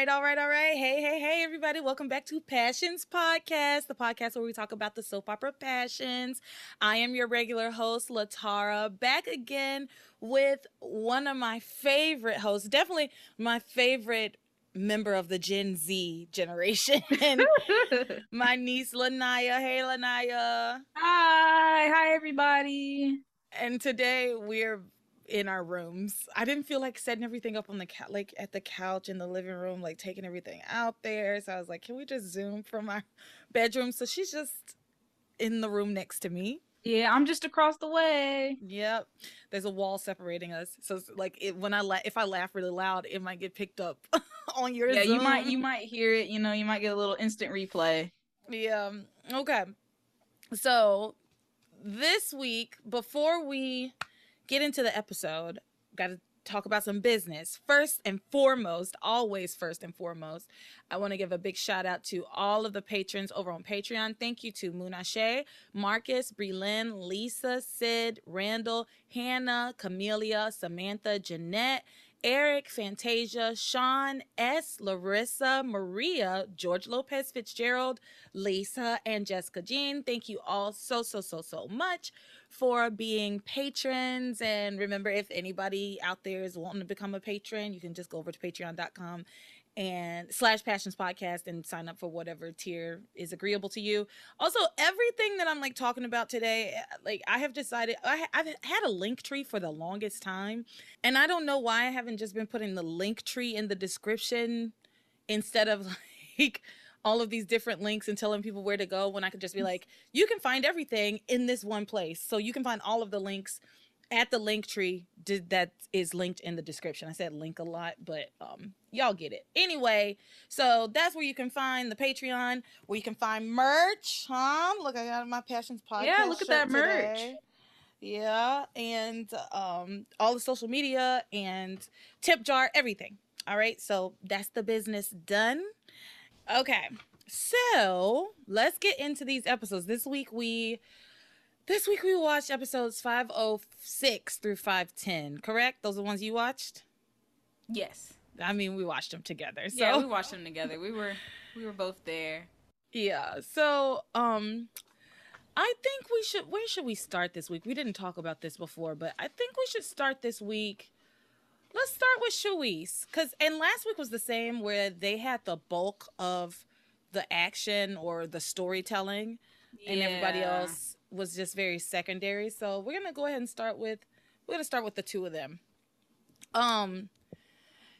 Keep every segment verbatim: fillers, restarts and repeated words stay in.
right, all right, all right. Hey, hey, hey, everybody. Welcome back to Passions Podcast, the podcast where we talk about the soap opera Passions. I am your regular host, Latara, back again with one of my favorite hosts, definitely my favorite member of the Gen Z generation, my niece, La'Niyah. Hey, La'Niyah. Hi. Hi, everybody. And today we're in our rooms. I didn't feel like setting everything up on the couch, like at the couch in the living room, like taking everything out there. So I was like, can we just Zoom from our bedroom? So she's just in the room next to me. Yeah, I'm just across the way. Yep. There's a wall separating us. So it's like it, when I la- if I laugh really loud, it might get picked up on your yeah, Zoom. You might you might hear it, you know, you might get a little instant replay. Yeah. Okay. So this week, before we get into the episode, got to talk about some business. First and foremost, always first and foremost, I want to give a big shout out to all of the patrons over on Patreon. Thank you to Munashe, Marcus, Brelin, Lisa, Sid, Randall, Hannah, Camelia, Samantha, Jeanette, Eric, Fantasia, Sean, S, Larissa, Maria, George Lopez, Fitzgerald, Lisa, and Jessica Jean. Thank you all so, so, so, so much for being patrons. And remember, if anybody out there is wanting to become a patron, you can just go over to patreon dot com and slash Passions Podcast and sign up for whatever tier is agreeable to you. Also, everything that I'm like talking about today, like I have decided I, I've had a link tree for the longest time, and I don't know why I haven't just been putting the link tree in the description instead of like all of these different links and telling people where to go, when I could just be like, you can find everything in this one place. So you can find all of the links at the link tree that is linked in the description. I said link a lot, but um, y'all get it. Anyway, so that's where you can find the Patreon, where you can find merch, huh? Look, I got my Passions Podcast. Yeah, look at that merch. Today. Yeah, and um, all the social media and tip jar, everything. All right, so that's the business done. Okay, so let's get into these episodes. This week we... This week we watched episodes five oh six through five ten, correct? Those are the ones you watched? Yes. I mean, we watched them together. So. Yeah, we watched them together. We were we were both there. Yeah. So, um I think we should where should we start this week? We didn't talk about this before, but I think we should start this week. Let's start with Shui's, cuz and last week was the same, where they had the bulk of the action or the storytelling, yeah, and everybody else was just very secondary. So we're gonna go ahead and start with we're gonna start with the two of them. Um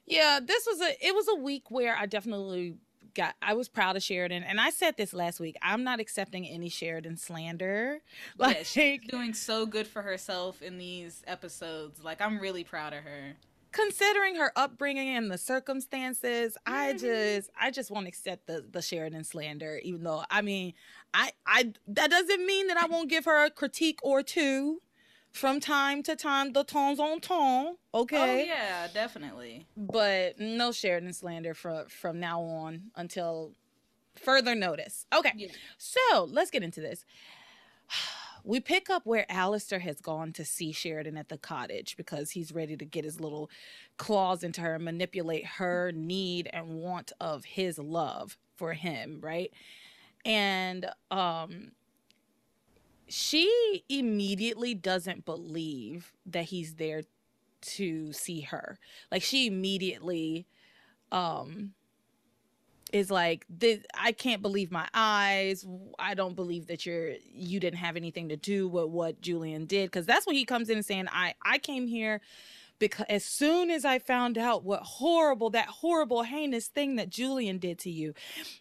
yeah, this was a it was a week where I definitely got I was proud of Sheridan, and I said this last week, I'm not accepting any Sheridan slander. Like, yeah, she's doing so good for herself in these episodes. Like, I'm really proud of her. Considering her upbringing and the circumstances, mm-hmm. I just, I just won't accept the, the Sheridan slander. Even though, I mean, I, I, that doesn't mean that I won't give her a critique or two from time to time, de temps en temps. Okay. Oh yeah, definitely. But no Sheridan slander from from now on until further notice. Okay. Yeah. So let's get into this. We pick up where Alistair has gone to see Sheridan at the cottage, because he's ready to get his little claws into her and manipulate her need and want of his love for him, right? And um, she immediately doesn't believe that he's there to see her. Like, she immediately um, is like, this, I can't believe my eyes. I don't believe that you're, you didn't have anything to do with what Julian did. Cause that's when he comes in and saying, I, I came here because as soon as I found out what horrible, that horrible, heinous thing that Julian did to you.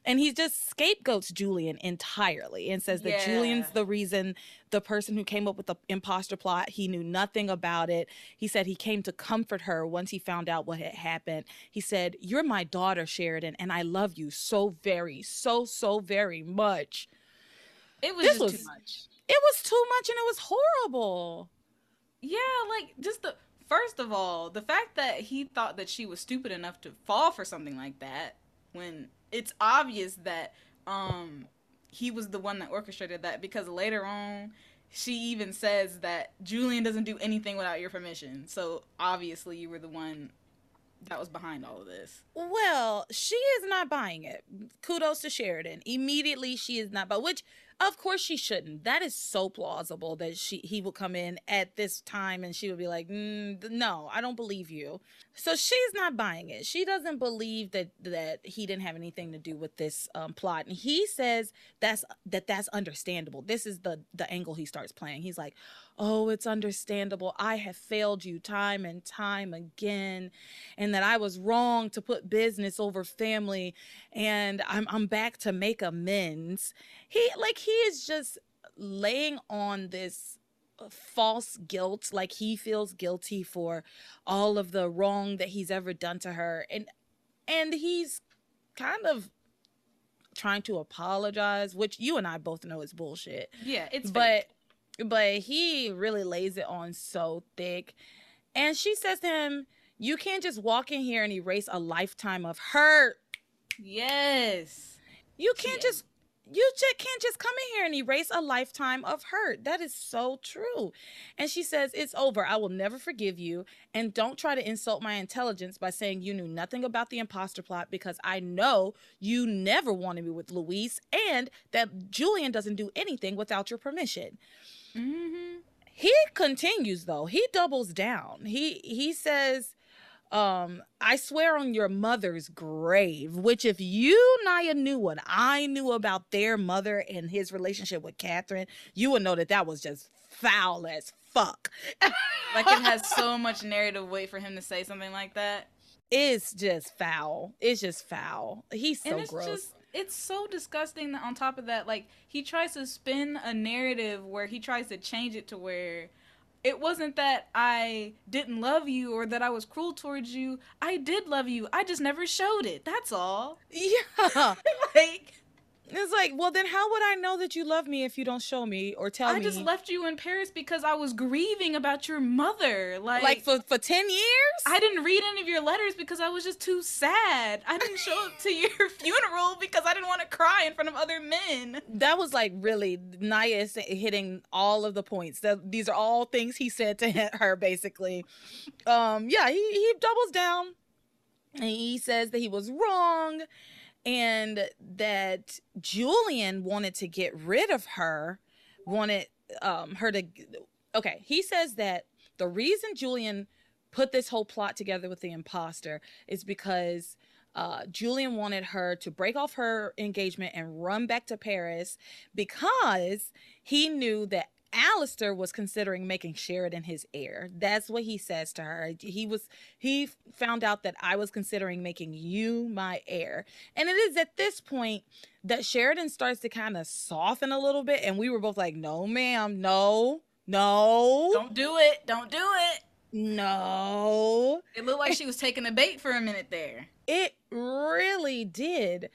And he just scapegoats Julian entirely and says that yeah. Julian's the reason, the person who came up with the imposter plot, he knew nothing about it. He said he came to comfort her once he found out what had happened. He said, you're my daughter, Sheridan, and I love you so very, so, so very much. It was this just was, too much. It was too much, and it was horrible. Yeah, like, just the... First of all, the fact that he thought that she was stupid enough to fall for something like that, when it's obvious that um, he was the one that orchestrated that, because later on, she even says that Julian doesn't do anything without your permission. So obviously you were the one that was behind all of this. Well, she is not buying it. Kudos to Sheridan. Immediately, she is not, but which, of course, she shouldn't. That is so plausible that she he would come in at this time and she would be like, mm, no, I don't believe you. So she's not buying it. She doesn't believe that that he didn't have anything to do with this um, plot. And he says that's that that's understandable. This is the the angle he starts playing. He's like, oh, it's understandable. I have failed you time and time again, and that I was wrong to put business over family, and I'm I'm back to make amends. He like he is just laying on this false guilt, like he feels guilty for all of the wrong that he's ever done to her, and and he's kind of trying to apologize, which you and I both know is bullshit. Yeah, it's but. Fake. But he really lays it on so thick. And she says to him, you can't just walk in here and erase a lifetime of hurt. Yes. You can't yeah. just, you just can't just come in here and erase a lifetime of hurt. That is so true. And she says, it's over. I will never forgive you. And don't try to insult my intelligence by saying you knew nothing about the imposter plot, because I know you never wanted me with Luis and that Julian doesn't do anything without your permission. Mm-hmm. He continues though. He doubles down. He he says, um, I swear on your mother's grave, which if you, Naya, knew what I knew about their mother and his relationship with Catherine, you would know that that was just foul as fuck. Like, it has so much narrative weight for him to say something like that. It's just foul. It's just foul. He's so and it's gross. Just It's so disgusting that on top of that, like, he tries to spin a narrative where he tries to change it to where it wasn't that I didn't love you or that I was cruel towards you. I did love you. I just never showed it. That's all. Yeah. Like, it's like, well, then how would I know that you love me if you don't show me or tell I me? I just left you in Paris because I was grieving about your mother. Like, like for, for ten years? I didn't read any of your letters because I was just too sad. I didn't show up to your funeral because I didn't want to cry in front of other men. That was like really Na'Niyah is hitting all of the points. That, these are all things he said to her, basically. Um, yeah, he, he doubles down. And he says that he was wrong. And that Julian wanted to get rid of her, wanted um, her to... Okay, he says that the reason Julian put this whole plot together with the imposter is because uh, Julian wanted her to break off her engagement and run back to Paris because he knew that Alistair was considering making Sheridan his heir. That's what he says to her. He was he found out that I was considering making you my heir. And it is at this point that Sheridan starts to kind of soften a little bit, and we were both like, no, ma'am, no, no. Don't do it. Don't do it. No. It looked like she was taking a bait for a minute there. It really did.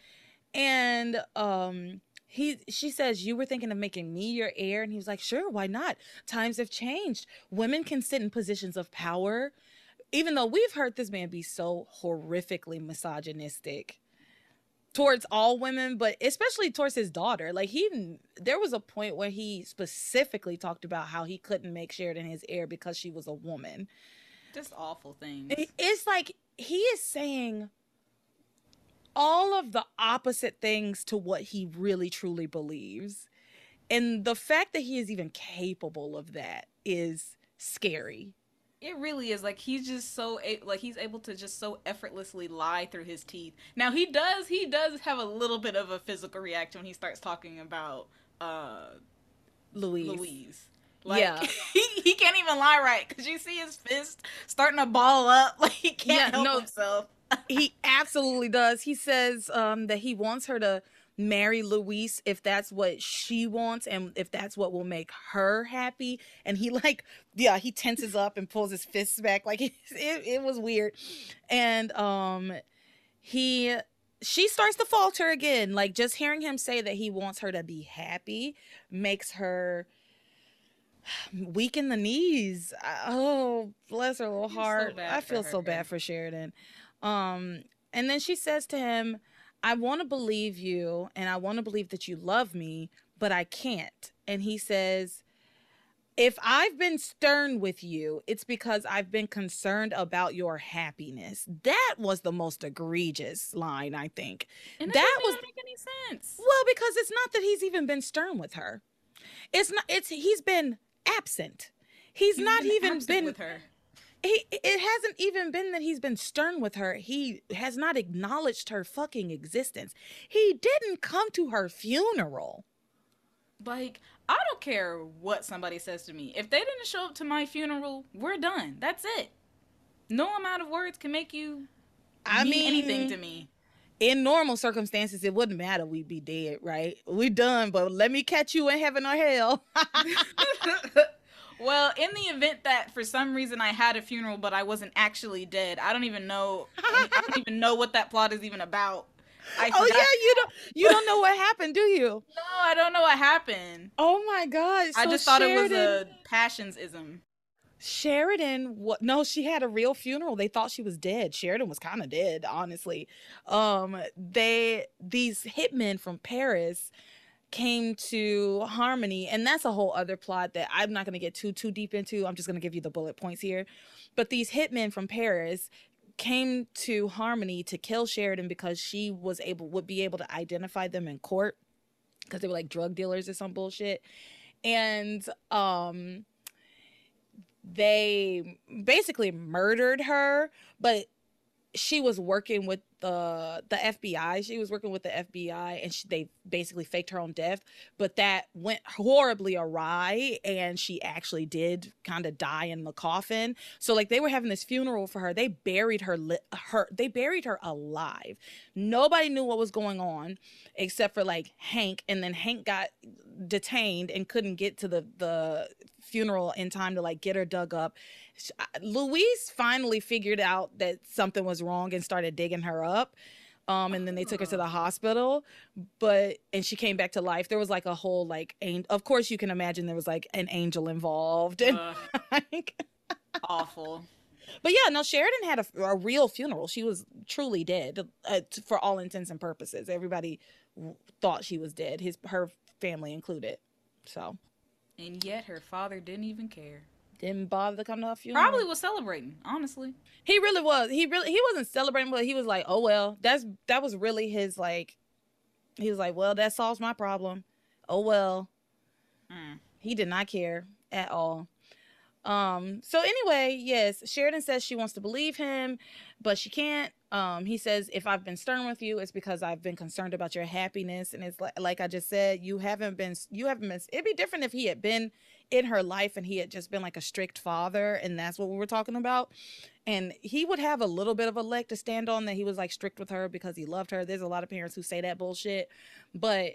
And um He, she says, you were thinking of making me your heir? And he was like, sure, why not? Times have changed. Women can sit in positions of power. Even though we've heard this man be so horrifically misogynistic towards all women, but especially towards his daughter. Like, he, there was a point where he specifically talked about how he couldn't make Sheridan his heir because she was a woman. Just awful things. It's like, he is saying all of the opposite things to what he really truly believes. And the fact that he is even capable of that is scary. It really is. Like, he's just so, like, he's able to just so effortlessly lie through his teeth. Now, he does, he does have a little bit of a physical reaction when he starts talking about uh, Luis. Luis. Like, yeah. he, he can't even lie right, because you see his fist starting to ball up. Like, he can't yeah, help no. himself. He absolutely does. He says um, that he wants her to marry Luis if that's what she wants and if that's what will make her happy. And he like, yeah, he tenses up and pulls his fists back. Like, it, it, it was weird. And um, he, she starts to falter again. Like, just hearing him say that he wants her to be happy makes her weak in the knees. Oh, bless her little heart. I feel so bad for Sheridan. Um, and then she says to him, I want to believe you and I want to believe that you love me, but I can't. And he says, If I've been stern with you, it's because I've been concerned about your happiness. That was the most egregious line, I think. And that, that doesn't make any sense. Well, because it's not that he's even been stern with her. It's not. It's he's been absent. He's, he's not been even absent been with her. He, it hasn't even been that he's been stern with her. He has not acknowledged her fucking existence. He didn't come to her funeral. Like, I don't care what somebody says to me. If they didn't show up to my funeral, we're done. That's it. No amount of words can make you I mean, mean anything to me. In normal circumstances, it wouldn't matter. We'd be dead, right? We're done, but let me catch you in heaven or hell. Well, in the event that for some reason I had a funeral, but I wasn't actually dead, I don't even know. I don't even know what that plot is even about. I oh yeah, you don't you don't know what happened, do you? No, I don't know what happened. Oh my gosh! I so just thought Sheridan, it was a Passions-ism. Sheridan, what? No, she had a real funeral. They thought she was dead. Sheridan was kind of dead, honestly. Um, they these hitmen from Paris came to Harmony, and that's a whole other plot that I'm not going to get too too deep into. I'm just going to give you the bullet points here. But these hitmen from Paris came to Harmony to kill Sheridan because she was able would be able to identify them in court because they were like drug dealers or some bullshit. And um they basically murdered her, but she was working with the the F B I. She was working with the F B I, and she, they basically faked her own death, but that went horribly awry, and she actually did kind of die in the coffin. So like, they were having this funeral for her. They buried her li her they buried her alive. Nobody knew what was going on except for like Hank, and then Hank got detained and couldn't get to the the funeral in time to like get her dug up. Luis finally figured out that something was wrong and started digging her up, um and then they took her to the hospital, but and she came back to life. There was like a whole like an of course you can imagine there was like an angel involved and uh, like awful. But yeah, no, Sheridan had a, a real funeral. She was truly dead, uh, for all intents and purposes. Everybody thought she was dead, his her family included. So, and yet her father didn't even care. Didn't bother to come to her funeral. Probably was celebrating, honestly. He really was. He really he wasn't celebrating, but he was like, oh well, that's that was really his like he was like, well, that solves my problem. Oh well. Mm. He did not care at all. Um, so anyway, yes, Sheridan says she wants to believe him, but she can't. Um, he says, if I've been stern with you, it's because I've been concerned about your happiness. And it's like, like I just said, you haven't been, you haven't been, it'd be different if he had been in her life and he had just been like a strict father. And that's what we were talking about. And he would have a little bit of a leg to stand on that he was like strict with her because he loved her. There's a lot of parents who say that bullshit, but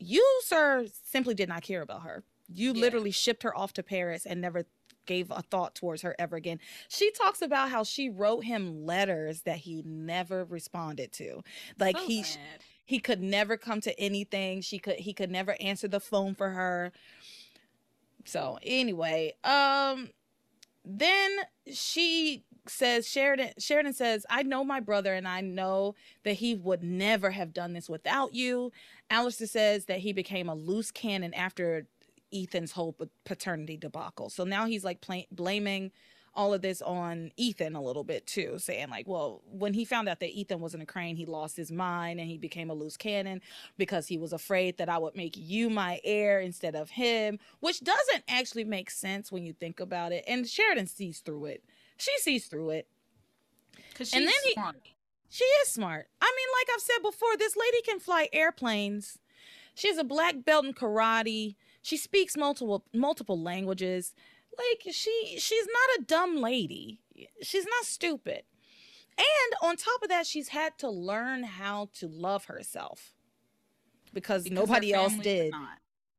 you, sir, simply did not care about her. You yeah. literally shipped her off to Paris and never gave a thought towards her ever again. She talks about how she wrote him letters that he never responded to. Like so he, sad. he could never come to anything. She could, he could never answer the phone for her. So anyway, um, then she says, Sheridan, Sheridan says, I know my brother and I know that he would never have done this without you. Alistair says that he became a loose cannon after Ethan's whole paternity debacle. So now he's like blaming all of this on Ethan a little bit too, saying like, well, when he found out that Ethan wasn't a Crane, he lost his mind and he became a loose cannon because he was afraid that I would make you my heir instead of him, which doesn't actually make sense when you think about it. And Sheridan sees through it. She sees through it. Cause she's and then he, smart. She is smart. I mean, like I've said before, this lady can fly airplanes. She has a black belt in karate. She speaks multiple multiple languages. Like, she she's not a dumb lady. She's not stupid. And on top of that, she's had to learn how to love herself. Because, because nobody else did.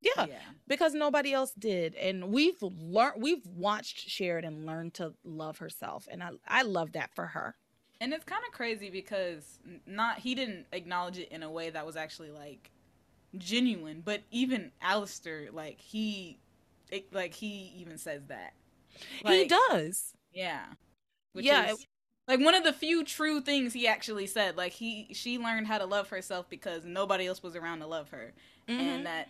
Yeah, yeah, because nobody else did. And we've learned we've watched Sheridan learn to love herself. And I, I love that for her. And it's kind of crazy because not he didn't acknowledge it in a way that was actually like genuine, but even Alistair, like he it, like he even says that, like, he does, yeah, which yeah is, like one of the few true things he actually said. Like he she learned how to love herself because nobody else was around to love her. Mm-hmm. And that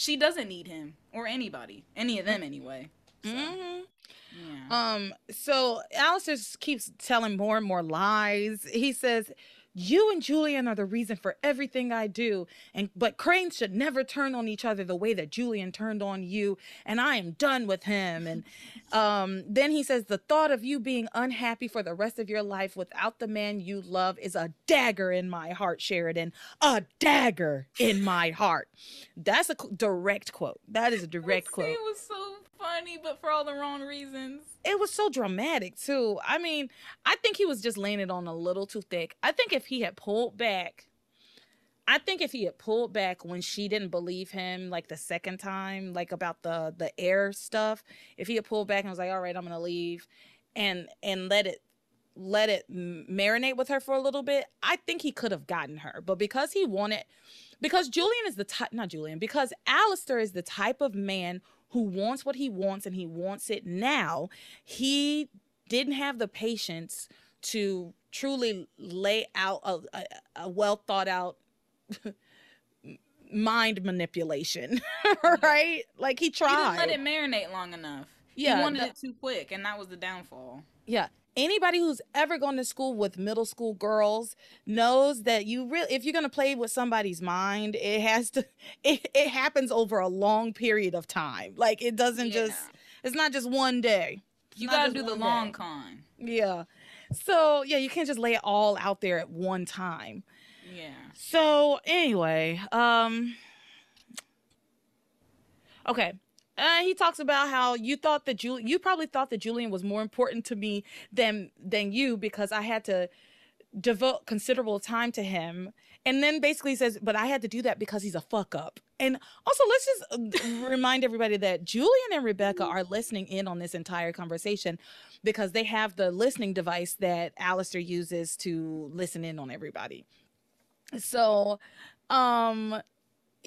she doesn't need him or anybody, any of them anyway. So, mm-hmm. yeah. Um. So Alistair keeps telling more and more lies. He says, "You and Julian are the reason for everything I do, and but Crane should never turn on each other the way that Julian turned on you, and I am done with him." And um, then he says, "The thought of you being unhappy for the rest of your life without the man you love is a dagger in my heart, Sheridan. A dagger in my heart." That's a direct quote. That is a direct quote. It was so funny, but for all the wrong reasons. It was so dramatic, too. I mean, I think he was just laying it on a little too thick. I think if he had pulled back, I think if he had pulled back when she didn't believe him, like the second time, like about the, the air stuff, if he had pulled back and was like, all right, I'm going to leave, and and let it, let it marinate with her for a little bit, I think he could have gotten her. But because he wanted, because Julian is the type, not Julian, because Alistair is the type of man who wants what he wants and he wants it now, he didn't have the patience to truly lay out a, a, a well thought out mind manipulation, right? Like he tried. He didn't let it marinate long enough. Yeah, he wanted it too quick, and that was the downfall. Yeah. Anybody who's ever gone to school with middle school girls knows that you really, if you're going to play with somebody's mind, it has to, it, it happens over a long period of time. Like it doesn't yeah. just, it's not just one day. It's you got to do the long day. con. Yeah. So yeah, you can't just lay it all out there at one time. Yeah. So anyway, um, okay. Uh, he talks about how you thought that Julian, you probably thought that Julian was more important to me than than you because I had to devote considerable time to him. And then basically says, but I had to do that because he's a fuck up. And also, let's just remind everybody that Julian and Rebecca are listening in on this entire conversation because they have the listening device that Alistair uses to listen in on everybody. So, um...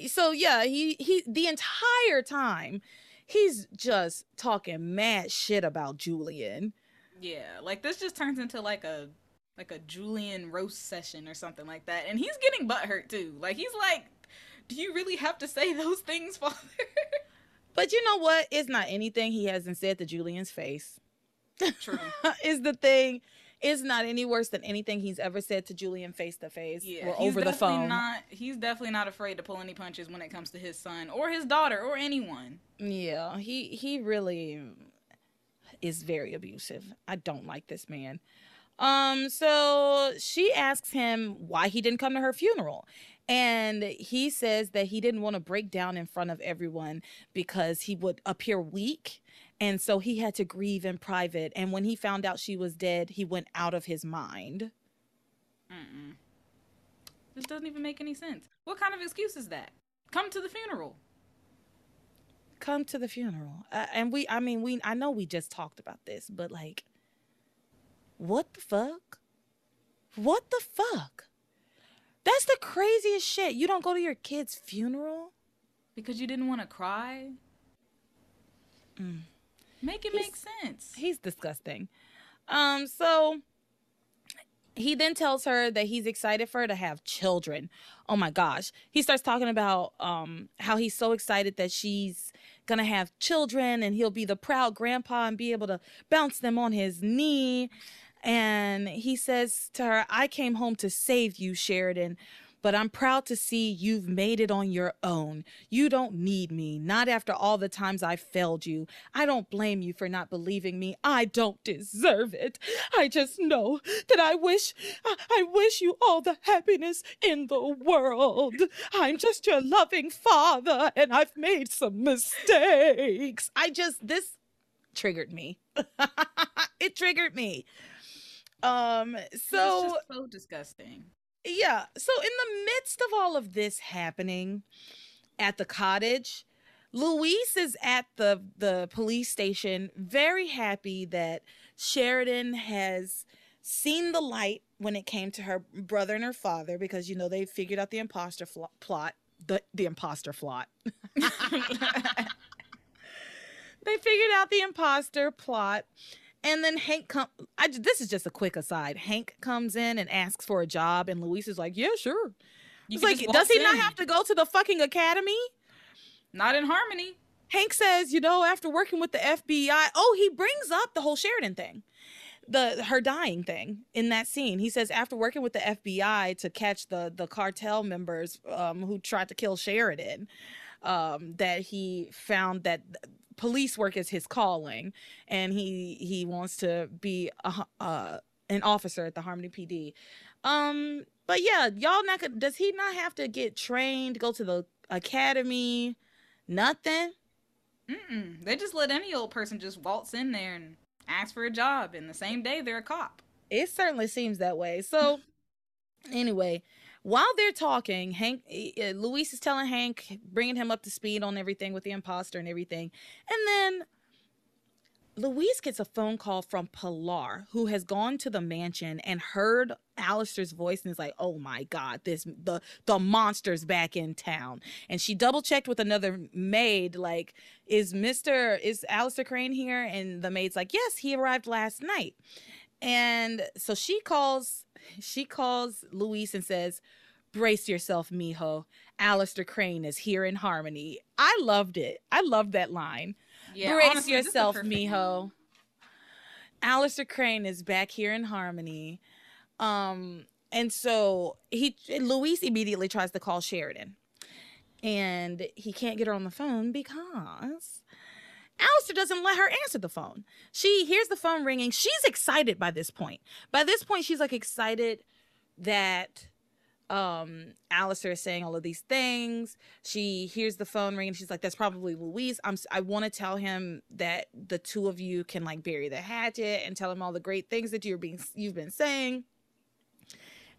So, yeah, he, he the entire time, he's just talking mad shit about Julian. Yeah, like this just turns into like a like a Julian roast session or something like that. And he's getting butthurt, too. Like, he's like, do you really have to say those things, Father? But you know what? It's not anything he hasn't said to Julian's face. True. Is the thing. It's not any worse than anything he's ever said to Julian face to face yeah, or over the phone. Not, he's definitely not afraid to pull any punches when it comes to his son or his daughter or anyone. Yeah, he, he really is very abusive. I don't like this man. Um, so she asks him why he didn't come to her funeral. And he says that he didn't want to break down in front of everyone because he would appear weak. And so he had to grieve in private. And when he found out she was dead, he went out of his mind. Mm-mm. This doesn't even make any sense. What kind of excuse is that? Come to the funeral. Come to the funeral. Uh, and we, I mean, we, I know we just talked about this, but like, what the fuck? What the fuck? That's the craziest shit. You don't go to your kid's funeral? Because you didn't want to cry? Mm. Make it he's, make sense. He's disgusting. Um, so he then tells her that he's excited for her to have children. Oh my gosh. He starts talking about um how he's so excited that she's gonna have children and he'll be the proud grandpa and be able to bounce them on his knee. And he says to her, I came home to save you, Sheridan, but I'm proud to see you've made it on your own. You don't need me, not after all the times I failed you. I don't blame you for not believing me. I don't deserve it. I just know that I wish, I, I wish you all the happiness in the world. I'm just your loving father, and I've made some mistakes. I just, this triggered me. It triggered me. Um, so it's just so disgusting. Yeah. So in the midst of all of this happening at the cottage, Luis is at the, the police station, very happy that Sheridan has seen the light when it came to her brother and her father, because, you know, they figured out the imposter fl- plot, the, the imposter plot. They figured out the imposter plot. And then Hank comes, this is just a quick aside. Hank comes in and asks for a job, and Luis is like, yeah, sure. It's like, does he in. not have to go to the fucking academy? Not in Harmony. Hank says, you know, after working with the F B I, oh, he brings up the whole Sheridan thing, the her dying thing in that scene. He says, after working with the F B I to catch the, the cartel members um, who tried to kill Sheridan, um, that he found that police work is his calling, and he he wants to be a, uh, an officer at the Harmony P D. Um, but yeah, y'all not gonna, does he not have to get trained, go to the academy, nothing? Mm-mm. They just let any old person just waltz in there and ask for a job, and the same day they're a cop. It certainly seems that way. So anyway, while they're talking, Hank, uh, Luis is telling Hank, bringing him up to speed on everything with the imposter and everything. And then Luis gets a phone call from Pilar, who has gone to the mansion and heard Alistair's voice and is like, oh my God, this the the monster's back in town. And she double checked with another maid, like, is Mister is Alistair Crane here? And the maid's like, yes, he arrived last night. And so she calls she calls Luis and says, brace yourself, mijo. Alistair Crane is here in Harmony. I loved it. I loved that line. Yeah, brace honestly, yourself, mijo. Alistair Crane is back here in Harmony. Um, and so he Luis immediately tries to call Sheridan. And he can't get her on the phone because Alistair doesn't let her answer the phone. She hears the phone ringing. She's excited by this point. By this point, she's like excited that um Alistair is saying all of these things. She hears the phone ring and she's like, that's probably Luis. I'm I want to tell him that the two of you can like bury the hatchet and tell him all the great things that you're being you've been saying.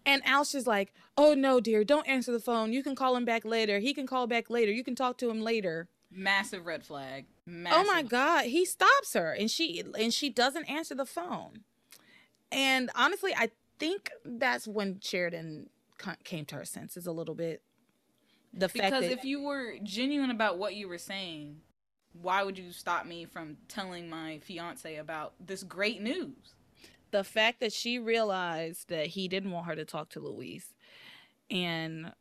And Alistair's like, oh no, dear, don't answer the phone. You can call him back later. He can call back later. You can talk to him later. Massive red flag. Massive. Oh my God. He stops her and she and she doesn't answer the phone. And honestly, I think that's when Sheridan came to her senses a little bit. The fact because that if you were genuine about what you were saying, why would you stop me from telling my fiance about this great news? The fact that she realized that he didn't want her to talk to Luis, and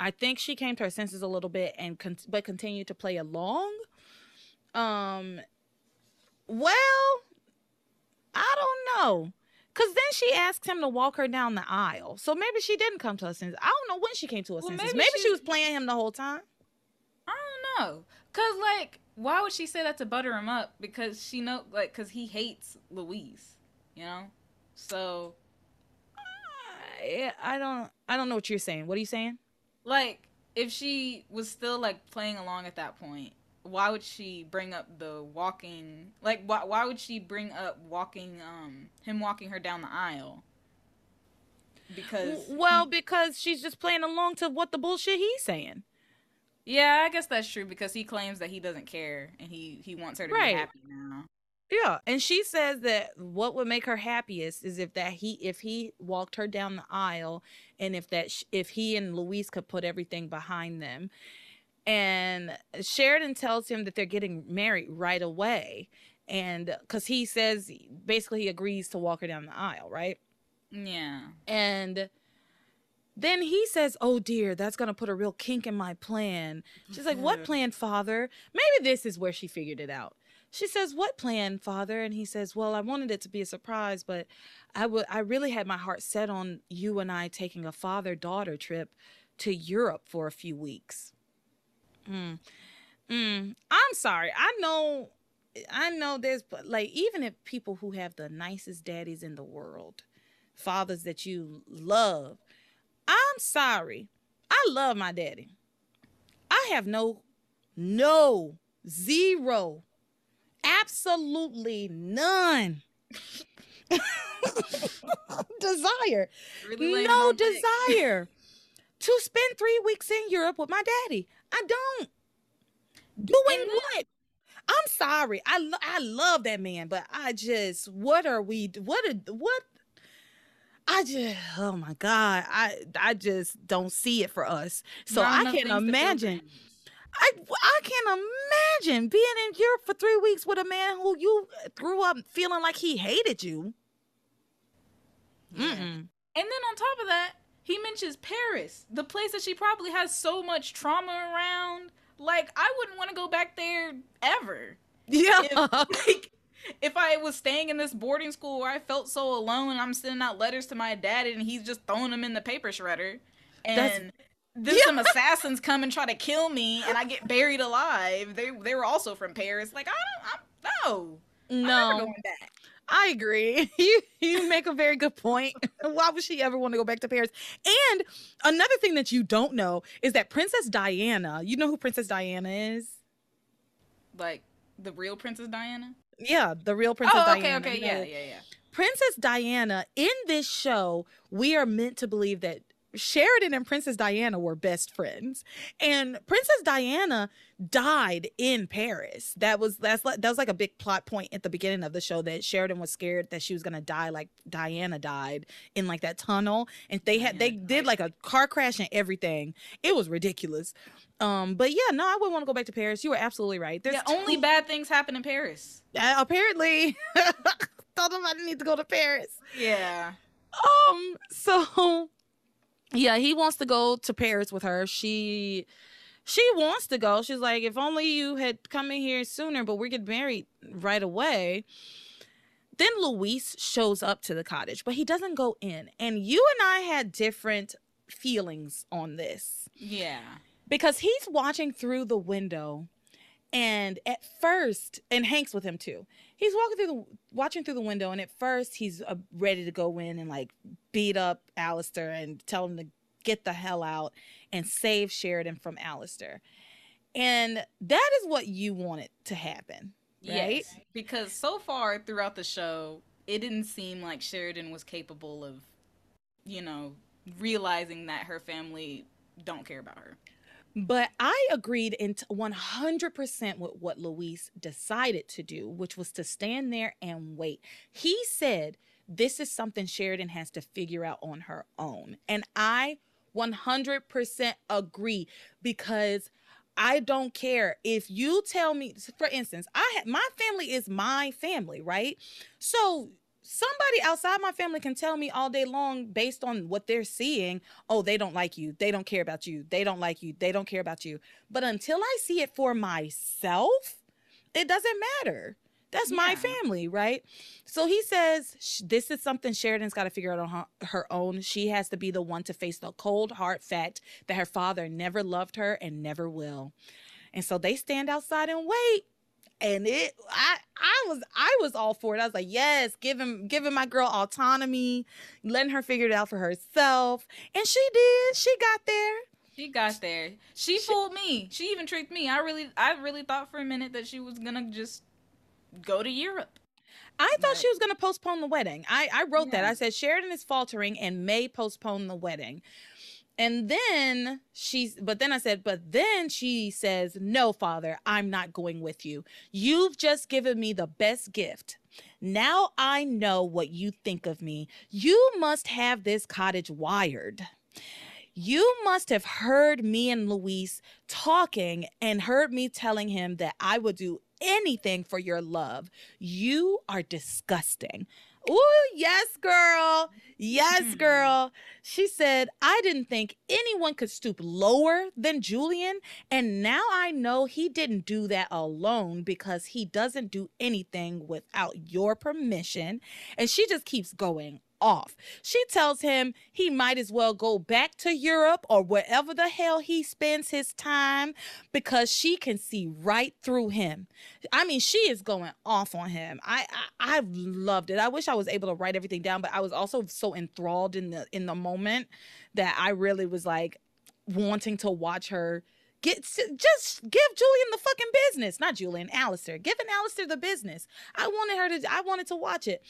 I think she came to her senses a little bit and con but continued to play along. Um. Well, I don't know. Because then she asks him to walk her down the aisle. So maybe she didn't come to her senses. I don't know when she came to her well, senses. Maybe, maybe she, she was playing him the whole time. I don't know. Because, like, why would she say that to butter him up? Because she know, like, because he hates Luis, you know? So. Uh, yeah, I don't, I don't know what you're saying. What are you saying? Like, if she was still, like, playing along at that point, why would she bring up the walking, like, why, why would she bring up walking, um, him walking her down the aisle? Because. Well, because she's just playing along to what the bullshit he's saying. Yeah, I guess that's true, because he claims that he doesn't care and he, he wants her to right. be happy now. Yeah. And she says that what would make her happiest is if that he, if he walked her down the aisle, and if that, sh if he and Luis could put everything behind them. And Sheridan tells him that they're getting married right away. And because he says, basically he agrees to walk her down the aisle, right? Yeah. And then he says, oh dear, that's going to put a real kink in my plan. She's like, what plan, father? Maybe this is where she figured it out. She says, what plan, father? And he says, well, I wanted it to be a surprise, but I, w I really had my heart set on you and I taking a father-daughter trip to Europe for a few weeks. Mm. Mm. I'm sorry. I know, I know there's, like, even if people who have the nicest daddies in the world, fathers that you love, I'm sorry. I love my daddy. I have no, no, zero, absolutely none desire. Really no desire to spend three weeks in Europe with my daddy. I don't. Doing what? I'm sorry. I lo I love that man, but I just, what are we, what, are, what? I just, oh my God. I I just don't see it for us. So I can't imagine. I, I can't imagine being in Europe for three weeks with a man who you grew up feeling like he hated you. Mm-mm. And then on top of that, he mentions Paris, the place that she probably has so much trauma around, Like, I wouldn't want to go back there ever. Yeah. If, like, if I was staying in this boarding school where I felt so alone, I'm sending out letters to my dad and he's just throwing them in the paper shredder. And That's... then yeah. some assassins come and try to kill me and I get buried alive. They they were also from Paris. Like, I don't, I'm, no. No. I'm never going back. I agree. You you make a very good point. Why would she ever want to go back to Paris? And another thing that you don't know is that Princess Diana, you know who Princess Diana is? Like the real Princess Diana? Yeah, the real Princess oh, Diana. Okay, okay, you know? yeah, yeah, yeah. Princess Diana, in this show, we are meant to believe that Sheridan and Princess Diana were best friends, and Princess Diana died in Paris. That was that's that was like a big plot point at the beginning of the show, that Sheridan was scared that she was gonna die like Diana died in like that tunnel, and they had they did like a car crash and everything. It was ridiculous. Um, but yeah, no, I wouldn't want to go back to Paris. You were absolutely right. There's yeah, only two... bad things happen in Paris. Uh, apparently, told them I didn't need to go to Paris. Yeah. Um. So. Yeah, he wants to go to Paris with her. She she wants to go. She's like, if only you had come in here sooner, but we're getting married right away. Then Luis shows up to the cottage, but he doesn't go in. And you and I had different feelings on this. Yeah. Because he's watching through the window. And at first, and Hank's with him too. He's walking through the, watching through the window, and at first he's uh, ready to go in and like beat up Alistair and tell him to get the hell out and save Sheridan from Alistair. And that is what you wanted to happen, right? Yes, because so far throughout the show, it didn't seem like Sheridan was capable of, you know, realizing that her family don't care about her. But I agreed in one hundred percent with what Luis decided to do, which was to stand there and wait. He said, this is something Sheridan has to figure out on her own. And I one hundred percent agree, because I don't care if you tell me, for instance, I ha- my family is my family, right? So somebody outside my family can tell me all day long, based on what they're seeing, oh, they don't like you. They don't care about you. They don't like you. They don't care about you. But until I see it for myself, it doesn't matter. That's yeah. my family, right? So he says, this is something Sheridan's got to figure out on her, her own. She has to be the one to face the cold, hard fact that her father never loved her and never will. And so they stand outside and wait. And it, I, I was, I was all for it. I was like, yes, giving, giving my girl autonomy, letting her figure it out for herself. And she did. She got there. She got there. She, she fooled me. She even tricked me. I really, I really thought for a minute that she was gonna just go to Europe. I thought right. she was gonna postpone the wedding. I, I wrote yeah. that. I said Sheridan is faltering and may postpone the wedding. And then she's, but then I said, but then she says, no, Father, I'm not going with you. You've just given me the best gift. Now I know what you think of me. You must have this cottage wired. You must have heard me and Luis talking and heard me telling him that I would do anything for your love. You are disgusting. Oh, yes, girl. Yes, girl. She said, I didn't think anyone could stoop lower than Julian. And now I know he didn't do that alone, because he doesn't do anything without your permission. And she just keeps going off. She tells him he might as well go back to Europe or wherever the hell he spends his time, because she can see right through him. I mean, she is going off on him. I, I I've loved it. I wish I was able to write everything down, but I was also so enthralled in the in the moment that I really was like wanting to watch her get just give Julian the fucking business. Not Julian, Alistair. Giving Alistair the business. I wanted her to, I wanted to watch it.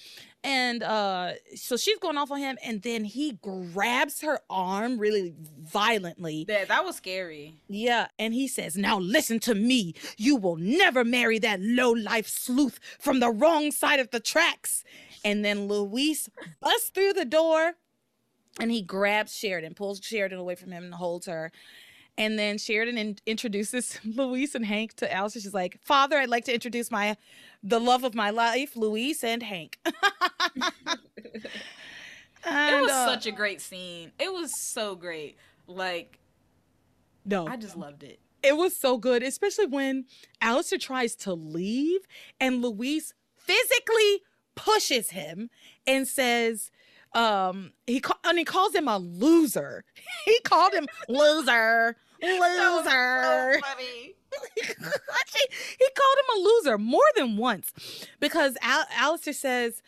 And uh, so she's going off on him, and then he grabs her arm really violently. That, that was scary. Yeah. And he says, now listen to me. You will never marry that low-life sleuth from the wrong side of the tracks. And then Luis busts through the door, and he grabs Sheridan, pulls Sheridan away from him and holds her. And then Sheridan in- introduces Luis and Hank to Alistair. She's like, Father, I'd like to introduce my, the love of my life, Luis and Hank. and, it was uh, such a great scene. It was so great. Like, no, I just loved it. It was so good, especially when Alistair tries to leave and Luis physically pushes him and says, um, he ca- and he calls him a loser. He called him loser, loser. So, so funny. he called him a loser more than once because Al- Alistair says,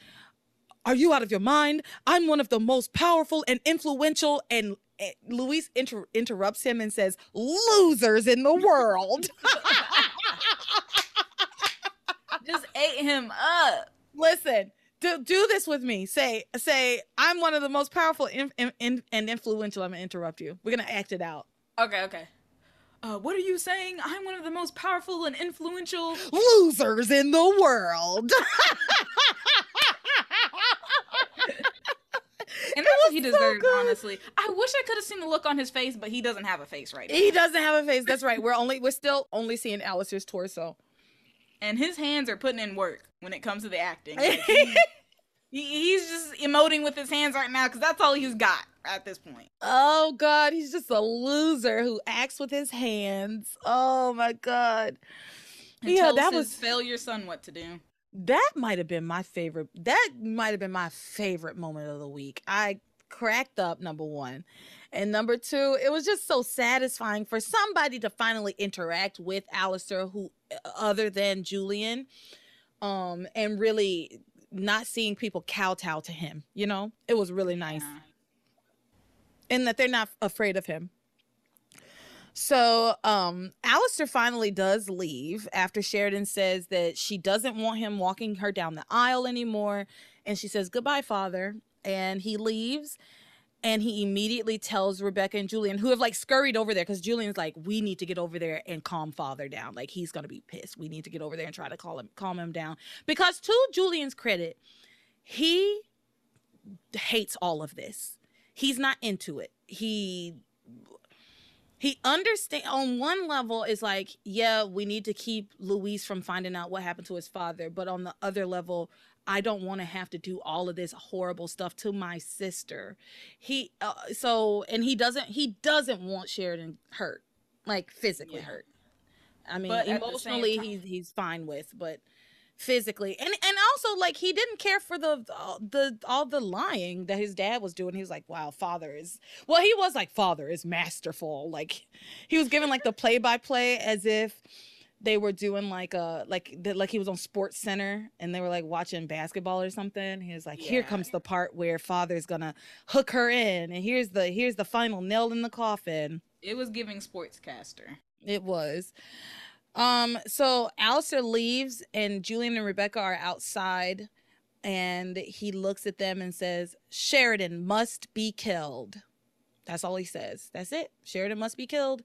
"Are you out of your mind? I'm one of the most powerful and influential." And uh, Luis inter- interrupts him and says, "Losers in the world." Just ate him up. Listen, do, do this with me. Say, say, I'm one of the most powerful in, in, in, and influential. I'm gonna interrupt you. We're gonna act it out. Okay, okay. Uh, what are you saying? I'm one of the most powerful and influential losers in the world. And that's what he deserved, so honestly. I wish I could have seen the look on his face, but he doesn't have a face right now. He doesn't have a face. That's right. We're only we're still only seeing Alistair's torso. And his hands are putting in work when it comes to the acting. Like he, he, he's just emoting with his hands right now because that's all he's got at this point. Oh, God. He's just a loser who acts with his hands. Oh, my God. And yeah, tells that his was failure son what to do. That might have been my favorite. That might have been my favorite moment of the week. I cracked up, number one. And number two, it was just so satisfying for somebody to finally interact with Alistair, who other than Julian, um, and really not seeing people kowtow to him. You know, it was really nice. Yeah. And that they're not afraid of him. So um, Alistair finally does leave after Sheridan says that she doesn't want him walking her down the aisle anymore. And she says, goodbye, father. And he leaves. And he immediately tells Rebecca and Julian, who have, like, scurried over there, because Julian's like, we need to get over there and calm father down. Like, he's going to be pissed. We need to get over there and try to call him, calm him down. Because to Julian's credit, he hates all of this. He's not into it. He... He understand on one level is like, yeah, we need to keep Luis from finding out what happened to his father. But on the other level, I don't want to have to do all of this horrible stuff to my sister. He uh, so and he doesn't he doesn't want Sheridan hurt, like physically yeah. hurt. I mean, but emotionally, time- he's he's fine with, but physically and and also like he didn't care for the uh, the all the lying that his dad was doing. He was like, wow, father is well he was like father is masterful. Like he was giving like the play-by-play as if they were doing like a like the, like he was on Sports Center and they were like watching basketball or something. He was like, yeah. Here comes the part where father's gonna hook her in and here's the here's the final nail in the coffin. It was giving sportscaster. It was. Um, so Alistair leaves and Julian and Rebecca are outside and he looks at them and says, Sheridan must be killed. That's all he says. That's it. Sheridan must be killed.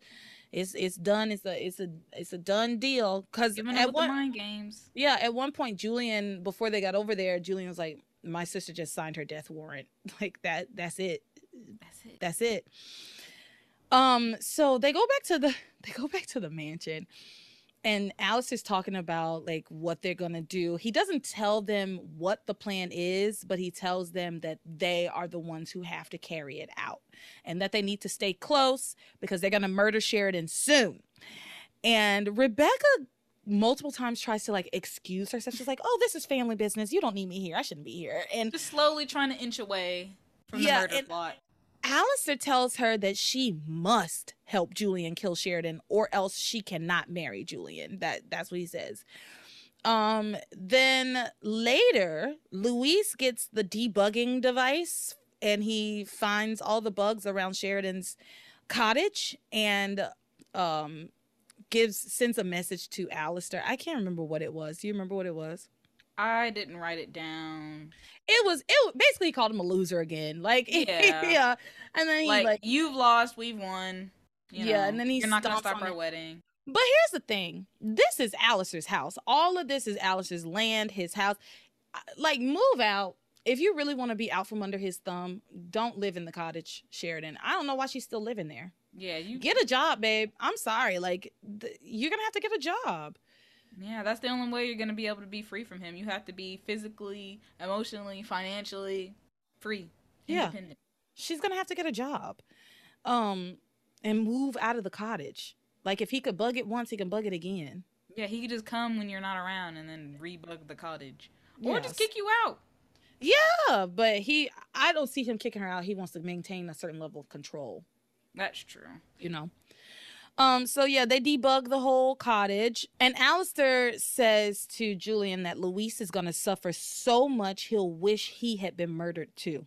It's, it's done. It's a, it's a, it's a done deal. Cause even at one, the mind games. Yeah. At one point, Julian, before they got over there, Julian was like, my sister just signed her death warrant. Like that, that's it. That's it. That's it. Um, so they go back to the, they go back to the mansion. And Alice is talking about, like, what they're going to do. He doesn't tell them what the plan is, but he tells them that they are the ones who have to carry it out and that they need to stay close because they're going to murder Sheridan soon. And Rebecca multiple times tries to, like, excuse herself. She's like, oh, this is family business. You don't need me here. I shouldn't be here. And just slowly trying to inch away from yeah, the murder plot. Alistair tells her that she must help Julian kill Sheridan or else she cannot marry Julian. That that's what he says. Um, then later, Luis gets the debugging device and he finds all the bugs around Sheridan's cottage and um, gives sends a message to Alistair. I can't remember what it was. Do you remember what it was? I didn't write it down. It was it basically he called him a loser again. Like yeah, yeah. And then he like, like you've lost, we've won. You yeah, know, and then he's not gonna stop our wedding. But here's the thing: this is Alistair's house. All of this is Alistair's land, his house. Like move out if you really want to be out from under his thumb. Don't live in the cottage, Sheridan. I don't know why she's still living there. Yeah, you get a job, babe. I'm sorry, like th- you're gonna have to get a job. Yeah, that's the only way you're going to be able to be free from him. You have to be physically, emotionally, financially free. Independent. Yeah. She's going to have to get a job um, and move out of the cottage. Like, if he could bug it once, he can bug it again. Yeah, he could just come when you're not around and then re-bug the cottage. Or yes. just kick you out. Yeah, but he, I don't see him kicking her out. He wants to maintain a certain level of control. That's true. You know? Um, so, yeah, they debug the whole cottage. And Alistair says to Julian that Luis is going to suffer so much he'll wish he had been murdered, too.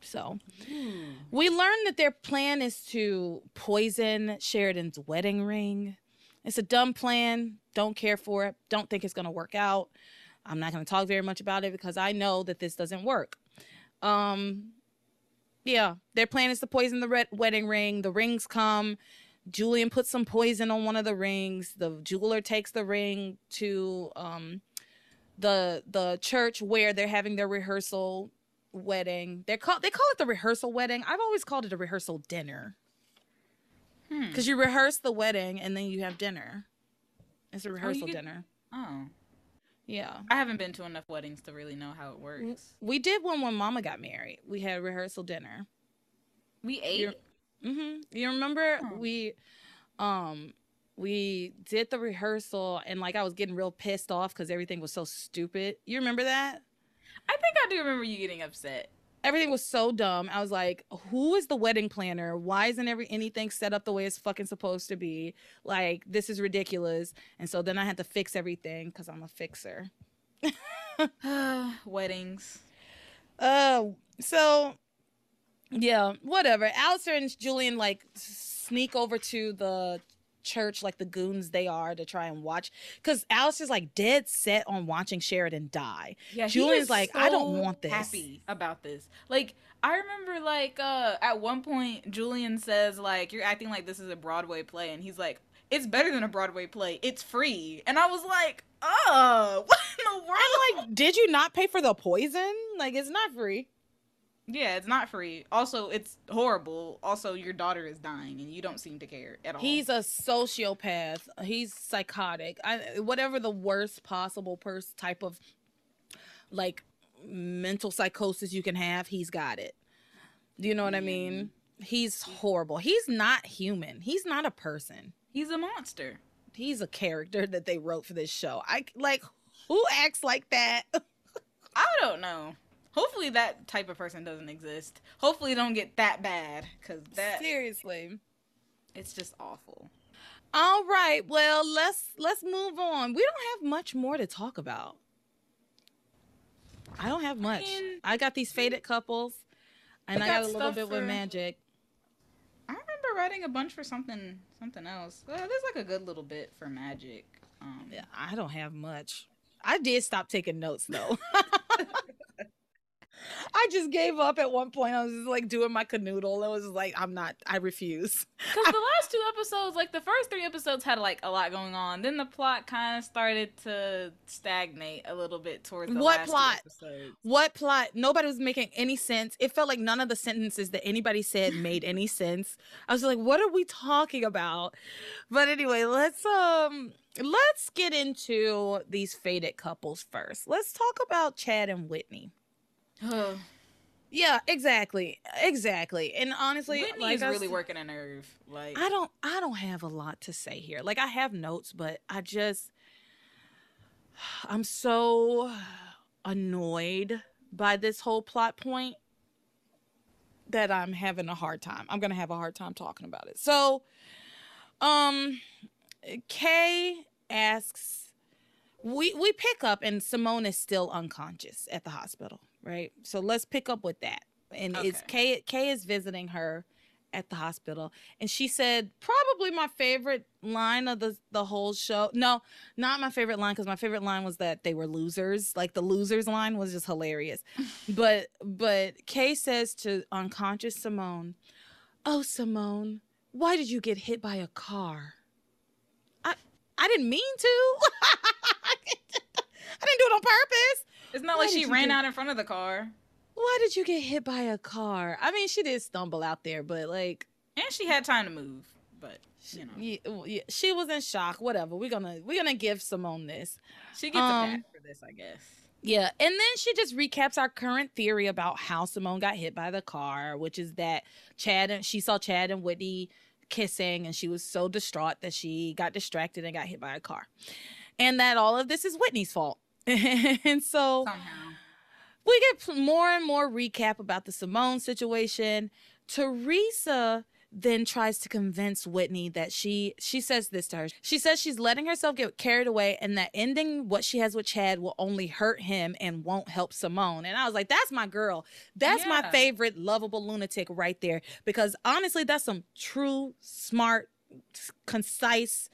So mm. we learned that their plan is to poison Sheridan's wedding ring. It's a dumb plan. Don't care for it. Don't think it's going to work out. I'm not going to talk very much about it because I know that this doesn't work. Um, yeah, their plan is to poison the red wedding ring. The rings come. Julian puts some poison on one of the rings. The jeweler takes the ring to um, the the church where they're having their rehearsal wedding. They call they call it the rehearsal wedding. I've always called it a rehearsal dinner. Because hmm. you rehearse the wedding and then you have dinner. It's a rehearsal oh, you... dinner. Oh. Yeah. I haven't been to enough weddings to really know how it works. We did one when Mama got married. We had a rehearsal dinner. We ate? You, mm-hmm. You remember oh. we um we did the rehearsal and like I was getting real pissed off because everything was so stupid. You remember that? I think I do remember you getting upset. Everything was so dumb. I was like, who is the wedding planner? Why isn't every anything set up the way it's fucking supposed to be? Like, this is ridiculous. And so then I had to fix everything because I'm a fixer. Weddings. Uh, so, yeah, whatever. Alistair and Julian, like, sneak over to the church like the goons they are to try and watch, because Alice is like dead set on watching Sheridan die. Yeah, Julian's like, so I don't want this. Happy about this. Like, I remember like uh at one point Julian says like, you're acting like this is a Broadway play, and he's like, it's better than a Broadway play. It's free. And I was like, oh, what in the world? I'm like, did you not pay for the poison? Like, it's not free. Yeah, it's not free. Also, it's horrible. Also, your daughter is dying, and you don't seem to care at all. He's a sociopath. He's psychotic. I, whatever the worst possible pers- type of, like, mental psychosis you can have, he's got it. Do you know what mm. I mean? He's horrible. He's not human. He's not a person. He's a monster. He's a character that they wrote for this show. I, like, who acts like that? I don't know. Hopefully that type of person doesn't exist. Hopefully it don't get that bad, because that seriously, it's just awful. All right, well let's let's move on. We don't have much more to talk about. I don't have much. I, mean, I got these faded couples, and I got, got a little bit for, with magic. I remember writing a bunch for something something else. Uh, there's like a good little bit for magic. Um, yeah, I don't have much. I did stop taking notes though. I just gave up at one point. I was just like doing my canoodle. I was just like, I'm not, I refuse. Because the last two episodes, like the first three episodes had like a lot going on. Then the plot kind of started to stagnate a little bit towards the what last plot? Two episodes. What plot? Nobody was making any sense. It felt like none of the sentences that anybody said made any sense. I was like, what are we talking about? But anyway, let's, um, let's get into these faded couples first. Let's talk about Chad and Whitney. Oh. Yeah, exactly, exactly. And honestly, Whitney like, is really working a nerve. Like, I don't, I don't have a lot to say here. Like, I have notes, but I just, I'm so annoyed by this whole plot point that I'm having a hard time. I'm gonna have a hard time talking about it. So, um, Kay asks. We we pick up, and Simone is still unconscious at the hospital, right? So let's pick up with that. And okay. it's Kay, Kay is visiting her at the hospital. And she said, probably my favorite line of the, the whole show. No, not my favorite line, because my favorite line was that they were losers. Like, the losers line was just hilarious. but But Kay says to unconscious Simone, oh, Simone, why did you get hit by a car? I I didn't mean to. I didn't do it on purpose. It's not like she ran out in front of the car. Why did you get hit by a car? I mean, she did stumble out there, but like, and she had time to move, but you know, she, yeah, she was in shock. Whatever. We're gonna we're gonna give Simone this. She gets um, a pass for this, I guess. Yeah, and then she just recaps our current theory about how Simone got hit by the car, which is that Chad and she saw Chad and Whitney kissing, and she was so distraught that she got distracted and got hit by a car, and that all of this is Whitney's fault. And so somehow we get more and more recap about the Simone situation. Teresa then tries to convince Whitney that she, she says this to her. She says she's letting herself get carried away and that ending what she has with Chad will only hurt him and won't help Simone. And I was like, that's my girl. That's yeah. my favorite lovable lunatic right there. Because honestly, that's some true, smart, concise,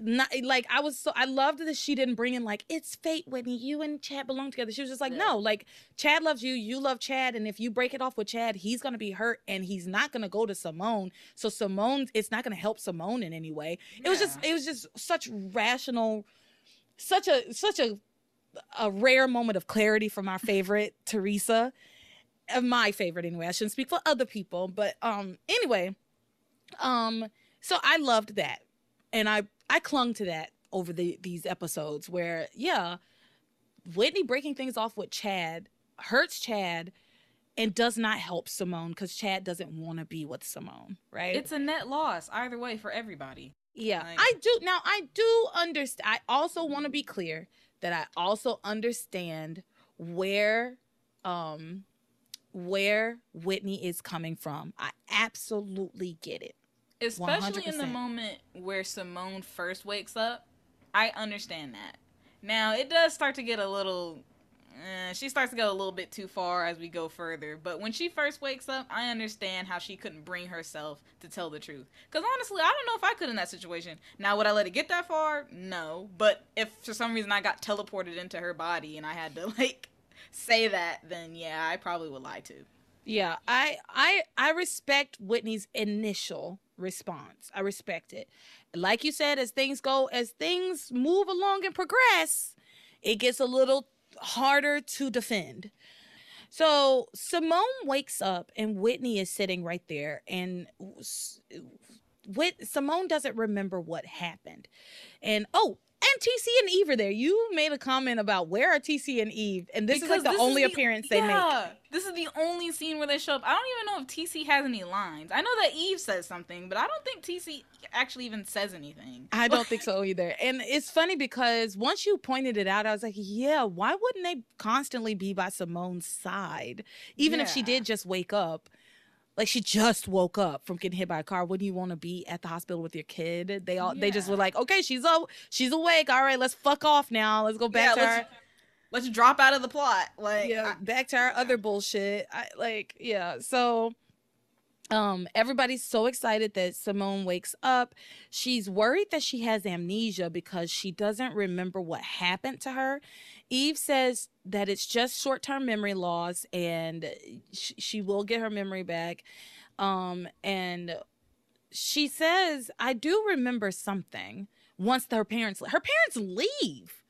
not, like I was so I loved that she didn't bring in like it's fate, Whitney, you and Chad belong together. She was just like, yeah. no, like Chad loves you, you love Chad, and if you break it off with Chad, he's gonna be hurt and he's not gonna go to Simone. So Simone, it's not gonna help Simone in any way. Yeah. It was just it was just such rational, such a such a a rare moment of clarity from our favorite Teresa. My favorite anyway. I shouldn't speak for other people, but um anyway. Um so I loved that. And I I clung to that over the, these episodes where, yeah, Whitney breaking things off with Chad hurts Chad and does not help Simone because Chad doesn't want to be with Simone, right? It's a net loss either way for everybody. Yeah, like, I do. Now, I do understand. I also want to be clear that I also understand where, um, where Whitney is coming from. I absolutely get it. Especially one hundred percent. In the moment where Simone first wakes up, I understand that. Now, it does start to get a little... Eh, she starts to go a little bit too far as we go further. But when she first wakes up, I understand how she couldn't bring herself to tell the truth. Because honestly, I don't know if I could in that situation. Now, would I let it get that far? No. But if for some reason I got teleported into her body and I had to, like, say that, then yeah, I probably would lie too. Yeah, I, I, I respect Whitney's initial... response. I respect it. Like you said, as things go, as things move along and progress, it gets a little harder to defend. So Simone wakes up and Whitney is sitting right there, and with Simone doesn't remember what happened. And oh, and T C and Eve are there. You made a comment about where are T C and Eve, and this because is like the only the, appearance they yeah, make. This is the only scene where they show up. I don't even know if T C has any lines. I know that Eve says something, but I don't think T C actually even says anything. I don't think so either. And it's funny because once you pointed it out, I was like, yeah, why wouldn't they constantly be by Simone's side? Even yeah. if she did just wake up. Like, she just woke up from getting hit by a car. Wouldn't you want to be at the hospital with your kid? They all yeah. they just were like, okay, she's up, she's awake. All right, let's fuck off now. Let's go back yeah, to let's, our... Let's drop out of the plot. Like yeah, I, back to our yeah. other bullshit. I, like, yeah. So um, everybody's so excited that Simone wakes up. She's worried that she has amnesia because she doesn't remember what happened to her. Eve says that it's just short-term memory loss and sh she will get her memory back. Um, and she says, I do remember something once her parents, her parents leave.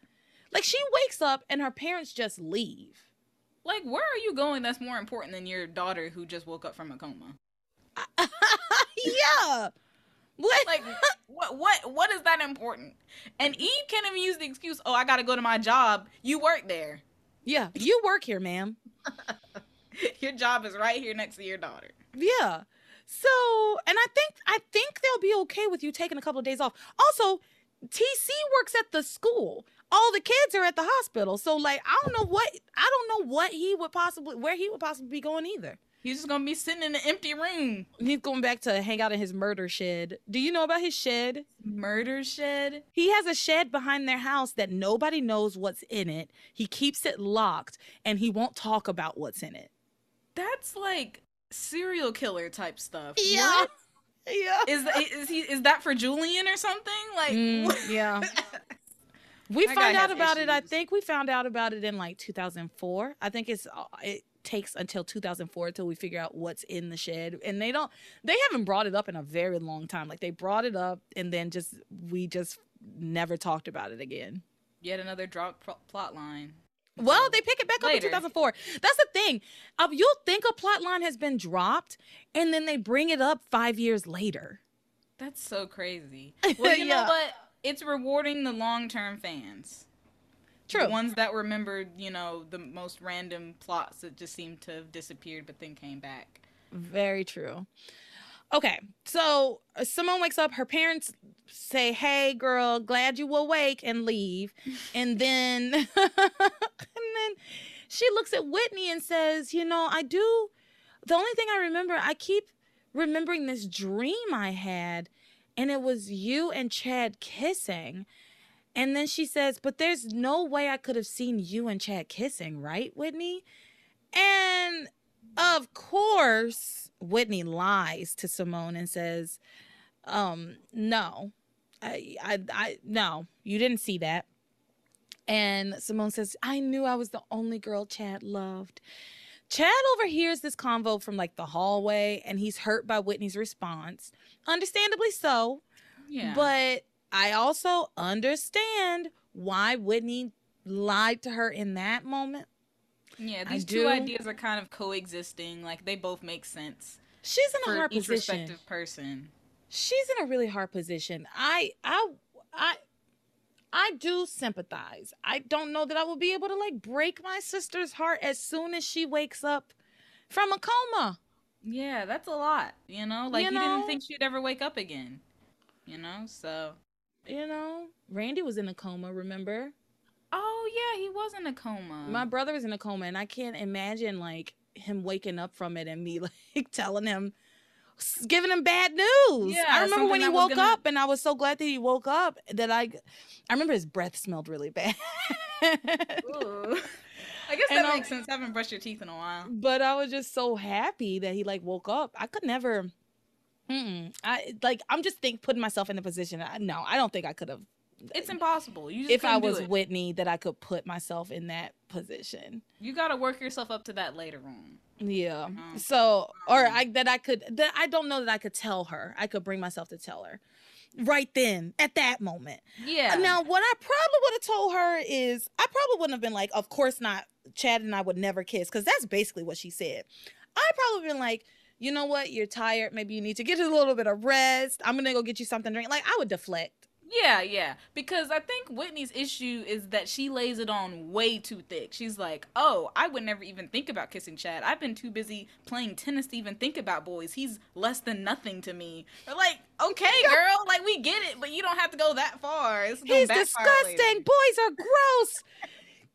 Like, she wakes up and her parents just leave. Like, where are you going that's more important than your daughter who just woke up from a coma? Yeah. What? Like, what, what, what is that important? And Eve can't even use the excuse, oh, I got to go to my job. You work there. Yeah, you work here, ma'am. Your job is right here next to your daughter. Yeah. So, and I think, I think they'll be okay with you taking a couple of days off. Also, T C works at the school. All the kids are at the hospital. So, like, I don't know what, I don't know what he would possibly, where he would possibly be going either. He's just going to be sitting in an empty room. He's going back to hang out in his murder shed. Do you know about his shed? Murder shed? He has a shed behind their house that nobody knows what's in it. He keeps it locked, and he won't talk about what's in it. That's like serial killer type stuff. Yeah. What? Yeah. Is that, is he, is that for Julian or something? Like, mm, yeah. We found out about it, I think we found out about it in like two thousand four. I think it's... It, takes until two thousand four till we figure out what's in the shed, and they don't they haven't brought it up in a very long time. Like, they brought it up and then just we just never talked about it again. Yet another drop plot line. Well, they pick it back Later. up in two thousand four. That's the thing. Um, you'll think a plot line has been dropped and then they bring it up five years later. That's so crazy. Well, you yeah. know what? It's rewarding the long-term fans. True. The ones that remembered, you know, the most random plots that just seemed to have disappeared but then came back. Very true. Okay, so Simone wakes up. Her parents say, hey, girl, glad you were awake, and leave. And then, and then she looks at Whitney and says, you know, I do. The only thing I remember, I keep remembering this dream I had, and it was you and Chad kissing. And then she says, but there's no way I could have seen you and Chad kissing, right, Whitney? And of course, Whitney lies to Simone and says, um, no, I, I, I, no, you didn't see that. And Simone says, I knew I was the only girl Chad loved. Chad overhears this convo from like the hallway, and he's hurt by Whitney's response. Understandably so. Yeah. But I also understand why Whitney lied to her in that moment. Yeah, these two ideas are kind of coexisting. Like, they both make sense. She's in a hard position. For each respective person. She's in a really hard position. I, I, I, I do sympathize. I don't know that I will be able to, like, break my sister's heart as soon as she wakes up from a coma. Yeah, that's a lot, you know? Like, you didn't think she'd ever wake up again, you know? So... You know, Randy was in a coma, remember? Oh, yeah, he was in a coma. My brother was in a coma, and I can't imagine, like, him waking up from it and me, like, telling him, giving him bad news. Yeah, I remember when he woke gonna... up, and I was so glad that he woke up that I, I remember his breath smelled really bad. Ooh. I guess that and makes I'm... sense. I haven't brushed your teeth in a while. But I was just so happy that he, like, woke up. I could never... Mm-mm. I like. I'm just think putting myself in the position. I, no, I don't think I could have. It's impossible. You just if I was Whitney, that I could put myself in that position. You gotta work yourself up to that later on. Yeah. Mm-hmm. So, or I that I could. That I don't know that I could tell her. I could bring myself to tell her, right then at that moment. Yeah. Now, what I probably would have told her is I probably wouldn't have been like, of course not. Chad and I would never kiss, because that's basically what she said. I probably been like, you know what? You're tired. Maybe you need to get a little bit of rest. I'm going to go get you something to drink. Like, I would deflect. Yeah, yeah. Because I think Whitney's issue is that she lays it on way too thick. She's like, oh, I would never even think about kissing Chad. I've been too busy playing tennis to even think about boys. He's less than nothing to me. They're like, okay, girl. Like, we get it, but you don't have to go that far. It's He's disgusting. Boys are gross.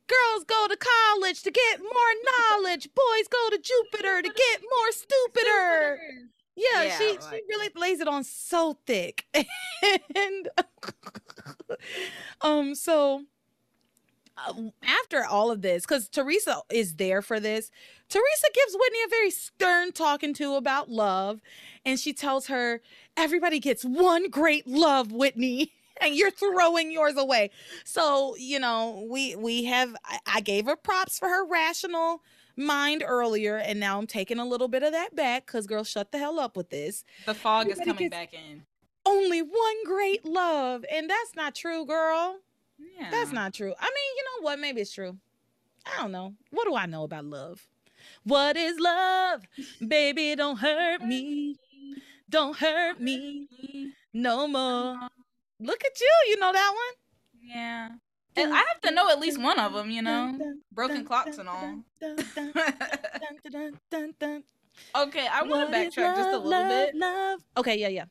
Girls go to college to get more knowledge. Boys go to Jupiter to get more stupider. Yeah, yeah, she, she really lays it on so thick. And um, so uh, after all of this, because Teresa is there for this, Teresa gives Whitney a very stern talking to about love. And she tells her, everybody gets one great love, Whitney. And you're throwing yours away. So, you know, we we have, I, I gave her props for her rational mind earlier, and now I'm taking a little bit of that back, because, girl, shut the hell up with this. The fog Everybody is coming back in. Only one great love. And that's not true, girl. Yeah. That's not true. I mean, you know what? Maybe it's true. I don't know. What do I know about love? What is love? Baby, don't hurt me. Don't hurt me no more. Look at you. You know that one? Yeah. And I have to know at least one of them, you know? Broken clocks and all. Okay, I want to backtrack love, just a little love, bit. Love. Okay, yeah, yeah.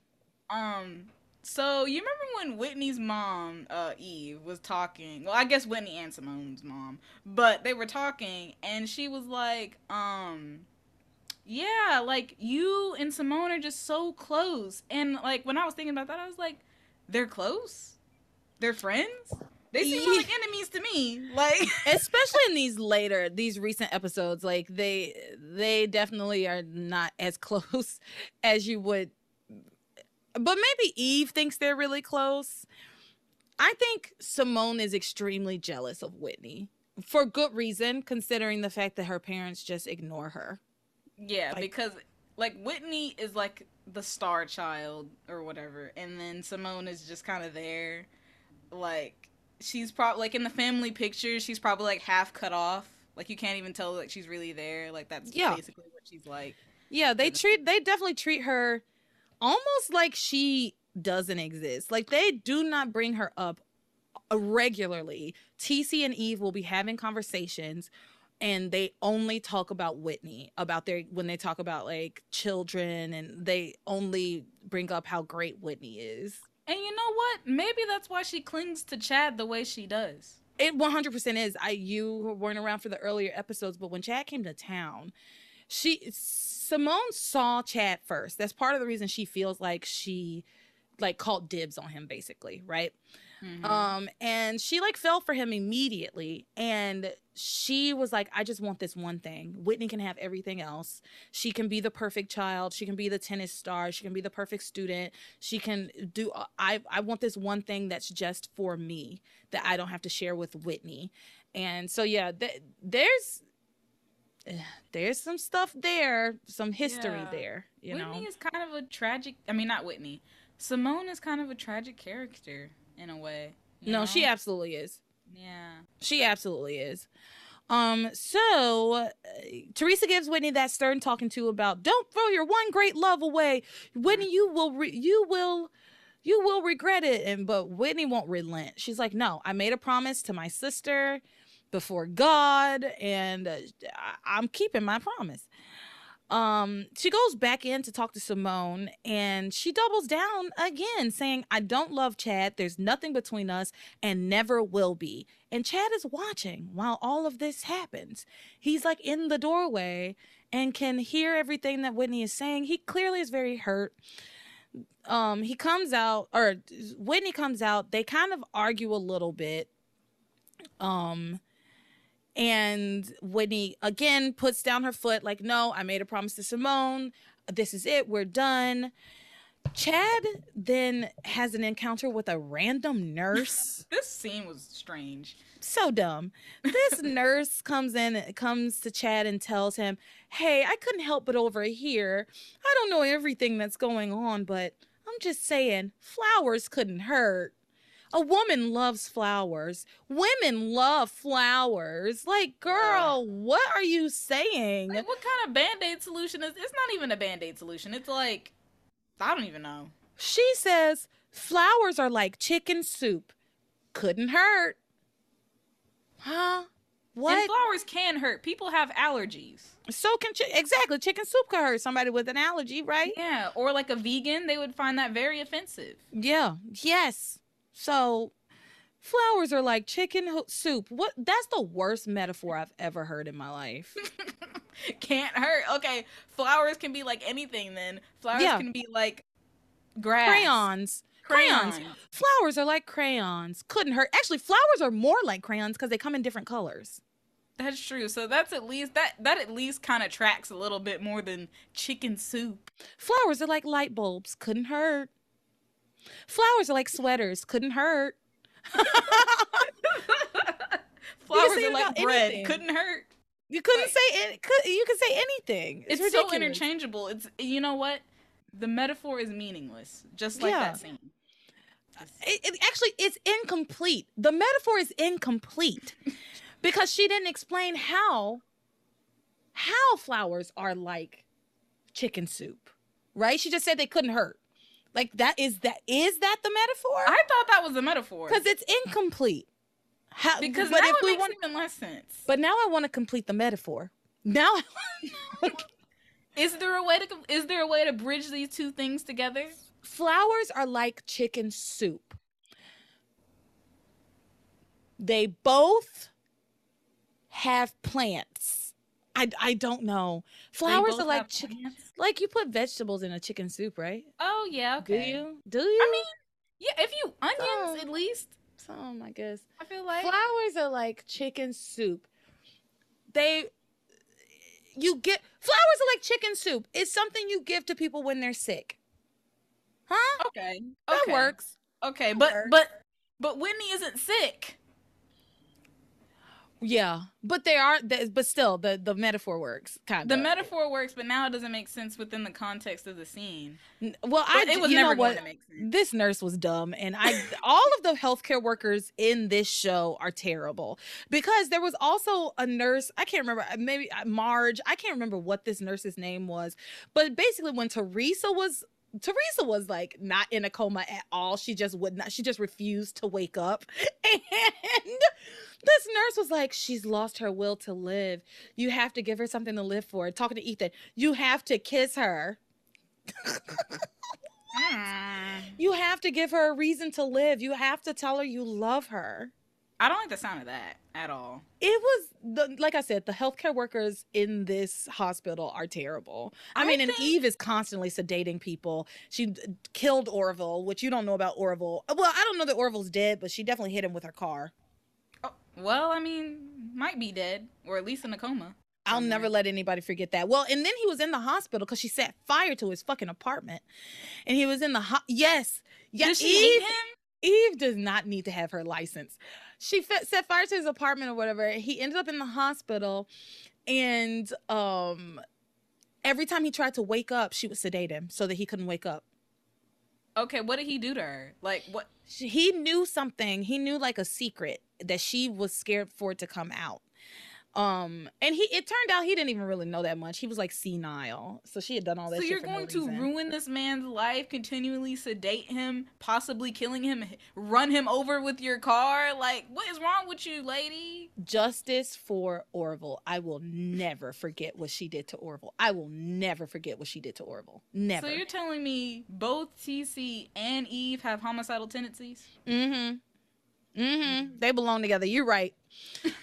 Um, so you remember when Whitney's mom, uh, Eve, was talking? Well, I guess Whitney and Simone's mom. But they were talking, and she was like, um... yeah, like, you and Simone are just so close. And, like, when I was thinking about that, I was like, they're close? They're friends? They seem more like enemies to me. Like, especially in these later, these recent episodes, like they they definitely are not as close as you would. But maybe Eve thinks they're really close. I think Simone is extremely jealous of Whitney for good reason, considering the fact that her parents just ignore her. Yeah, like, because like Whitney is like the star child or whatever, and then Simone is just kind of there. Like, she's probably like in the family picture, she's probably like half cut off, like you can't even tell like she's really there. Like, that's yeah. basically what she's like. Yeah, they treat they definitely treat her almost like she doesn't exist. Like, they do not bring her up regularly. T C and Eve will be having conversations and they only talk about Whitney, about their, when they talk about like children, and they only bring up how great Whitney is. And you know what? Maybe that's why she clings to Chad the way she does. It one hundred percent is. I, you weren't around for the earlier episodes, but when Chad came to town, she, Simone saw Chad first. That's part of the reason she feels like she, like, called dibs on him, basically, right? Mm-hmm. Um, and she, like, fell for him immediately. And she was like, I just want this one thing. Whitney can have everything else. She can be the perfect child. She can be the tennis star. She can be the perfect student. She can do, I, I want this one thing that's just for me that I don't have to share with Whitney. And so, yeah, th- there's... there's some stuff there, some history yeah. there, you Whitney know. Whitney is kind of a tragic, I mean, not Whitney. Simone is kind of a tragic character in a way. No, know? She absolutely is. Yeah. She absolutely is. Um, so uh, Teresa gives Whitney that stern talking to about, don't throw your one great love away. Whitney, you will, re- you will, you will regret it. And, but Whitney won't relent. She's like, no, I made a promise to my sister before God, and uh, I'm keeping my promise. Um, she goes back in to talk to Simone, and she doubles down again, saying, I don't love Chad. There's nothing between us and never will be. And Chad is watching while all of this happens. He's like in the doorway and can hear everything that Whitney is saying. He clearly is very hurt. Um, he comes out, or Whitney comes out. They kind of argue a little bit. Um... And Whitney, again, puts down her foot like, no, I made a promise to Simone. This is it. We're done. Chad then has an encounter with a random nurse. This scene was strange. So dumb. This nurse comes in, comes to Chad and tells him, hey, I couldn't help but overhear. I don't know everything that's going on, but I'm just saying flowers couldn't hurt. A woman loves flowers. Women love flowers. Like, girl, yeah. What are you saying? Like, what kind of Band-Aid solution is? It's not even a Band-Aid solution. It's like, I don't even know. She says, flowers are like chicken soup. Couldn't hurt. Huh? What? And flowers can hurt. People have allergies. So can, chi- exactly. Chicken soup could hurt somebody with an allergy, right? Yeah. Or like a vegan, they would find that very offensive. Yeah. Yes. So, flowers are like chicken ho- soup. What? That's the worst metaphor I've ever heard in my life. Can't hurt. Okay, flowers can be like anything then. Flowers yeah. can be like grass. Crayons. crayons. Crayons. Flowers are like crayons. Couldn't hurt. Actually, flowers are more like crayons because they come in different colors. That's true. So that's at least, that, that at least kind of tracks a little bit more than chicken soup. Flowers are like light bulbs. Couldn't hurt. Flowers are like sweaters. Couldn't hurt. Flowers are like bread. Anything. Couldn't hurt. You couldn't like, say it. Could, you could say anything. It's, it's so interchangeable. It's, you know what? The metaphor is meaningless. Just like yeah. that scene. It, it, actually, it's incomplete. The metaphor is incomplete because she didn't explain how how flowers are like chicken soup, right? She just said they couldn't hurt. Like, that is that is that the metaphor? I thought that was the metaphor. Because it's incomplete. How, because now if it we makes wanna, even less sense. But now I want to complete the metaphor. Now, is there a way to is there a way to bridge these two things together? Flowers are like chicken soup. They both have plants. I, I don't know. Flowers are like chicken. Plants? Like, you put vegetables in a chicken soup, right? Oh, yeah. Okay. Do you? Do you? I mean, yeah, if you, onions some, at least. Some, I guess. I feel like. Flowers are like chicken soup. They, you get, flowers are like chicken soup. It's something you give to people when they're sick. Huh? Okay. That okay. works. Okay, that but, works. but, but Whitney isn't sick. Yeah, but they are, but still, the, the metaphor works, kind of. The metaphor works, but now it doesn't make sense within the context of the scene. Well, I, it was never going to make sense. This nurse was dumb, and I, all of the healthcare workers in this show are terrible. Because there was also a nurse, I can't remember, maybe Marge, I can't remember what this nurse's name was, but basically when Teresa was, Teresa was like not in a coma at all. She just would not, she just refused to wake up. And This nurse was like, she's lost her will to live. You have to give her something to live for. Talking to Ethan, you have to kiss her. mm. You have to give her a reason to live. You have to tell her you love her. I don't like the sound of that at all. It was, the, like I said, the healthcare workers in this hospital are terrible. I, I mean, think... and Eve is constantly sedating people. She killed Orville, which you don't know about Orville. Well, I don't know that Orville's dead, but she definitely hit him with her car. Oh, well, I mean, might be dead, or at least in a coma. I'll somewhere. Never let anybody forget that. Well, and then he was in the hospital because she set fire to his fucking apartment. And he was in the hospital. Yes. Yes. Did she Eve... hate him? Eve does not need to have her license. She set fire to his apartment or whatever. He ended up in the hospital, and um, every time he tried to wake up, she would sedate him so that he couldn't wake up. Okay, what did he do to her? Like, what? He knew something. He knew, like, a secret that she was scared for it to come out. Um, and he, it turned out he didn't even really know that much. He was like senile. So she had done all that. So shit you're for going no to reason. Ruin this man's life, continually sedate him, possibly killing him, run him over with your car. Like, what is wrong with you, lady? Justice for Orville. I will never forget what she did to Orville. I will never forget what she did to Orville. Never. So you're telling me both T C and Eve have homicidal tendencies? Mm-hmm. Mm-hmm. They belong together. You're right.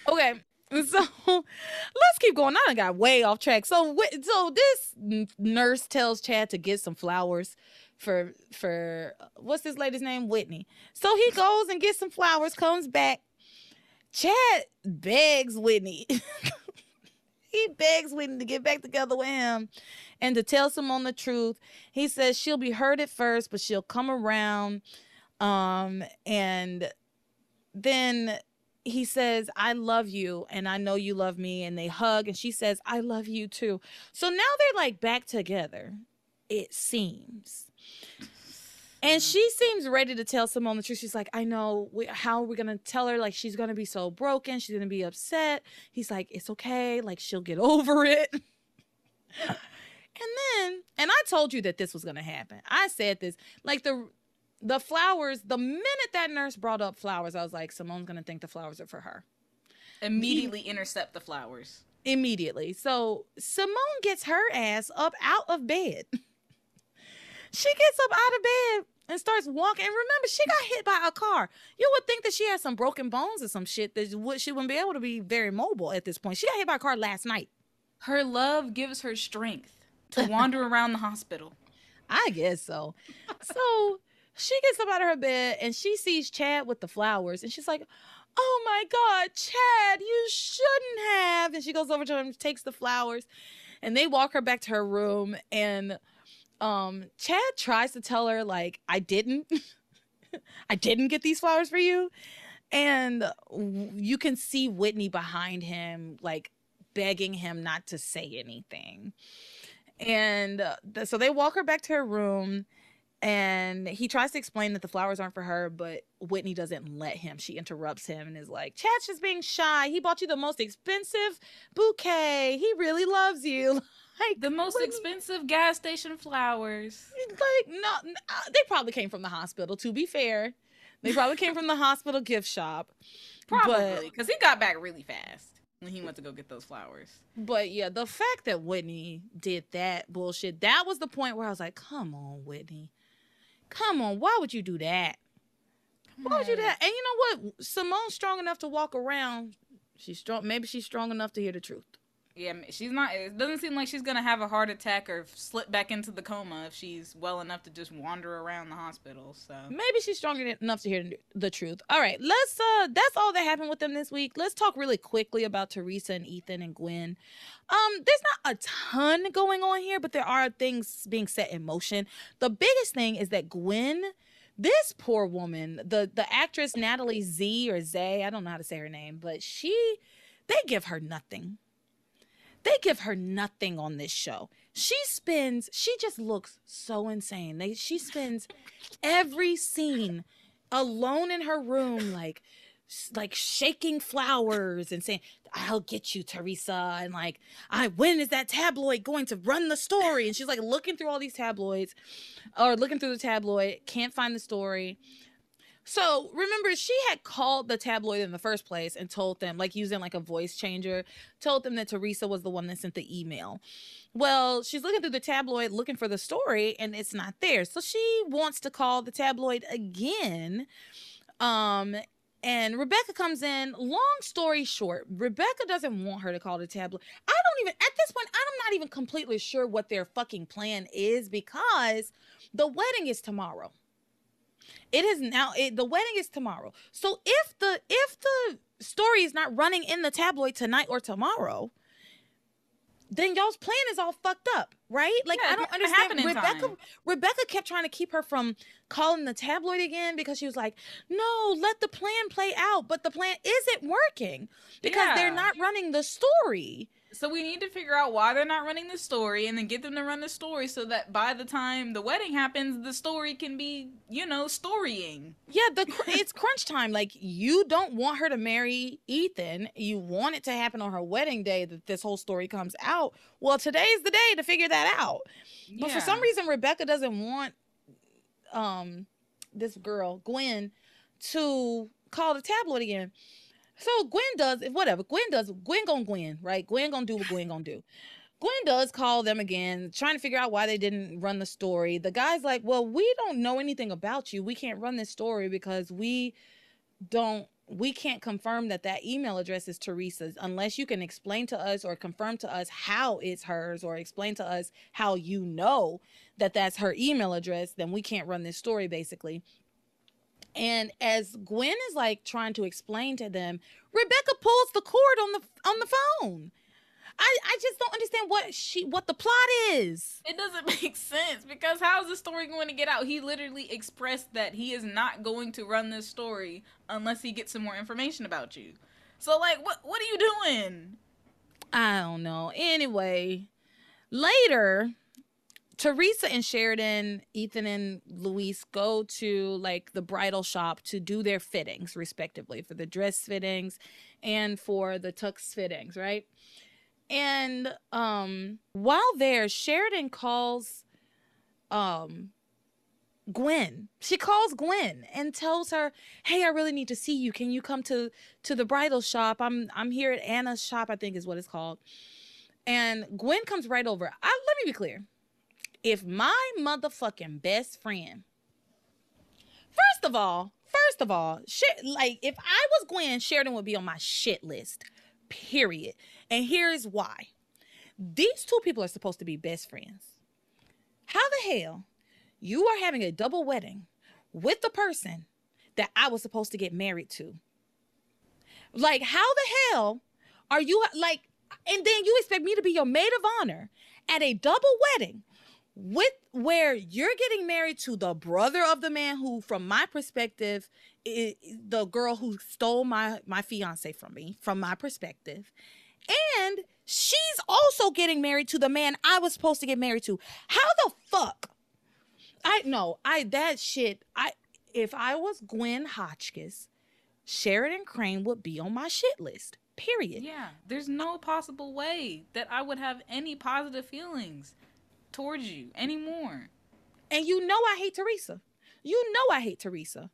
Okay. So let's keep going. I done got way off track. So so this nurse tells Chad to get some flowers for, for what's this lady's name? Whitney. So he goes and gets some flowers, comes back. Chad begs Whitney. He begs Whitney to get back together with him and to tell Simone the truth. He says she'll be hurt at first, but she'll come around. Um, and then... he says, I love you, and I know you love me, and they hug, and she says, I love you too. So now they're, like, back together, it seems. And she seems ready to tell Simone the truth. She's like, I know, we, how are we going to tell her? Like, she's going to be so broken. She's going to be upset. He's like, it's okay. Like, she'll get over it. And then, and I told you that this was going to happen. I said this. Like, the... The flowers, the minute that nurse brought up flowers, I was like, Simone's going to think the flowers are for her. Immediately he, intercept the flowers. Immediately. So Simone gets her ass up out of bed. She gets up out of bed and starts walking. And remember, she got hit by a car. You would think that she had some broken bones or some shit that she wouldn't be able to be very mobile at this point. She got hit by a car last night. Her love gives her strength to wander around the hospital. I guess so. So... she gets up out of her bed, and she sees Chad with the flowers, and she's like, oh, my God, Chad, you shouldn't have. And she goes over to him, takes the flowers, and they walk her back to her room, and um, Chad tries to tell her, like, I didn't. I didn't get these flowers for you. And you can see Whitney behind him, like, begging him not to say anything. And uh, th- so they walk her back to her room, and he tries to explain that the flowers aren't for her, but Whitney doesn't let him. She interrupts him and is like, Chad's just being shy. He bought you the most expensive bouquet. He really loves you. Like, the most Whitney. Expensive gas station flowers. Like, no, no, they probably came from the hospital, to be fair. They probably came from the hospital gift shop. Probably, because he got back really fast when he went to go get those flowers. But yeah, the fact that Whitney did that bullshit, that was the point where I was like, come on, Whitney. Come on, why would you do that? Why would you do that? And you know what? Simone's strong enough to walk around. She's strong. Maybe she's strong enough to hear the truth. Yeah, she's not. It doesn't seem like she's going to have a heart attack or slip back into the coma if she's well enough to just wander around the hospital. So maybe she's strong enough to hear the truth. All right, let's. Uh, that's all that happened with them this week. Let's talk really quickly about Teresa and Ethan and Gwen. Um, there's not a ton going on here, but there are things being set in motion. The biggest thing is that Gwen, this poor woman, the the actress Natalie Z or Zay, I don't know how to say her name, but she, they give her nothing. They give her nothing on this show. She spends, she just looks so insane. They, she spends every scene alone in her room, like, like shaking flowers and saying, I'll get you, Teresa. And like, I, when is that tabloid going to run the story? And she's like looking through all these tabloids or looking through the tabloid, can't find the story. So remember, she had called the tabloid in the first place and told them, like using like a voice changer, told them that Teresa was the one that sent the email. Well, she's looking through the tabloid looking for the story and it's not there. So she wants to call the tabloid again. Um, and Rebecca comes in. Long story short, Rebecca doesn't want her to call the tabloid. I don't even, at this point, I'm not even completely sure what their fucking plan is, because the wedding is tomorrow. It is now, it, the wedding is tomorrow. So if the, if the story is not running in the tabloid tonight or tomorrow, then y'all's plan is all fucked up, right? Like, yeah, I don't understand. Rebecca time. Rebecca kept trying to keep her from calling the tabloid again, because she was like, no, let the plan play out. But the plan isn't working because yeah. they're not running the story. So we need to figure out why they're not running the story and then get them to run the story so that by the time the wedding happens, the story can be, you know, storying. Yeah, the cr it's crunch time. Like, you don't want her to marry Ethan. You want it to happen on her wedding day that this whole story comes out. Well, today's the day to figure that out. But yeah. for some reason, Rebecca doesn't want um, this girl, Gwen, to call the tabloid again. So Gwen does, whatever, Gwen does, Gwen gon' Gwen, right? Gwen gonna do what Gwen gonna do. Gwen does call them again, trying to figure out why they didn't run the story. The guy's like, well, we don't know anything about you. We can't run this story because we don't, we can't confirm that that email address is Teresa's unless you can explain to us or confirm to us how it's hers, or explain to us how you know that that's her email address, then we can't run this story, basically. And as Gwen is like trying to explain to them, Rebecca pulls the cord on the on the phone. I, I just don't understand what she what the plot is. It doesn't make sense, because how is the story going to get out? He literally expressed that he is not going to run this story unless he gets some more information about you. So like, what what are you doing? I don't know. Anyway, later, Teresa and Sheridan, Ethan and Luis go to like the bridal shop to do their fittings respectively, for the dress fittings and for the tux fittings, right? And um, while there, Sheridan calls um, Gwen. She calls Gwen and tells her, hey, I really need to see you. Can you come to, to the bridal shop? I'm, I'm here at Anna's shop, I think is what it's called. And Gwen comes right over. I, let me be clear. If my motherfucking best friend, first of all, first of all, shit, like if I was Gwen, Sheridan would be on my shit list, period. And here's why. These two people are supposed to be best friends. How the hell you are having a double wedding with the person that I was supposed to get married to? Like, how the hell are you, like, and then you expect me to be your maid of honor at a double wedding with where you're getting married to the brother of the man who, from my perspective, is the girl who stole my, my fiance from me, from my perspective. And she's also getting married to the man I was supposed to get married to. How the fuck? I know, I, that shit, I, if I was Gwen Hotchkiss, Sheridan Crane would be on my shit list, period. Yeah, there's no possible way that I would have any positive feelings towards you anymore. And you know I hate Teresa. You know I hate Teresa.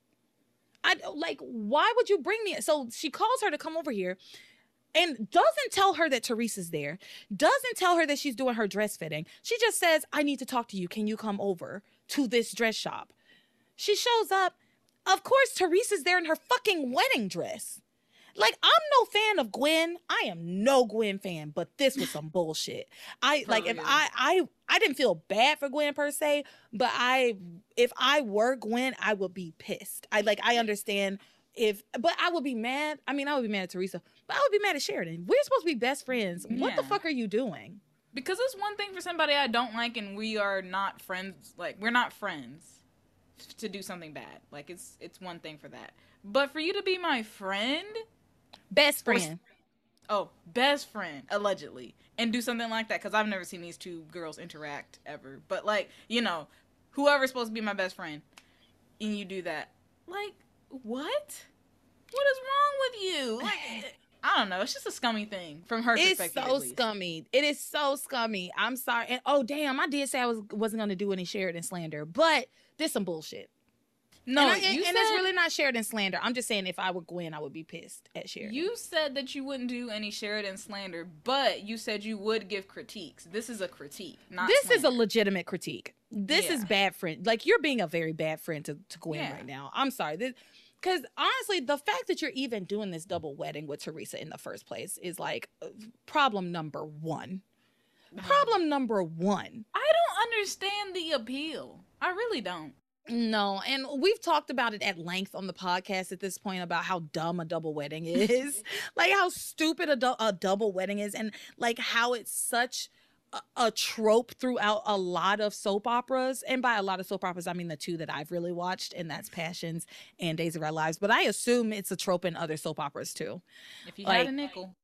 I like, why would you bring me? So she calls her to come over here and doesn't tell her that Teresa's there. Doesn't tell her that she's doing her dress fitting. She just says, I need to talk to you. Can you come over to this dress shop? She shows up. Of course, Teresa's there in her fucking wedding dress. Like, I'm no fan of Gwen. I am no Gwen fan, but this was some bullshit. I, like, if I, I, I didn't feel bad for Gwen per se, but I, if I were Gwen, I would be pissed. I, like, I understand if, but I would be mad. I mean, I would be mad at Teresa, but I would be mad at Sheridan. We're supposed to be best friends. What yeah. the fuck are you doing? Because it's one thing for somebody I don't like and we are not friends, like, we're not friends to do something bad. Like, it's, it's one thing for that. But for you to be my friend... Best friend. Oh, best friend, allegedly. And do something like that, because I've never seen these two girls interact ever. But, like, you know, whoever's supposed to be my best friend, and you do that. Like, what? What is wrong with you? Like, I don't know. It's just a scummy thing from her it's perspective. It's so scummy. It is so scummy. I'm sorry. And, oh, damn, I did say I was, wasn't going to do any Sheridan slander, but there's some bullshit. No, and, I, and, and it's really not Sheridan slander. I'm just saying if I were Gwen, I would be pissed at Sheridan. You said that you wouldn't do any Sheridan slander, but you said you would give critiques. This is a critique, not This slander. Is a legitimate critique. This yeah. is bad friend. Like, you're being a very bad friend to, to Gwen yeah. right now. I'm sorry. This, because honestly, the fact that you're even doing this double wedding with Teresa in the first place is like problem number one. Problem number one. I don't understand the appeal. I really don't. No, and we've talked about it at length on the podcast at this point about how dumb a double wedding is. Like how stupid a, du- a double wedding is, and like how it's such a-, a trope throughout a lot of soap operas. And by a lot of soap operas, I mean the two that I've really watched, and that's Passions and Days of Our Lives. But I assume it's a trope in other soap operas too. If you like, had a nickel.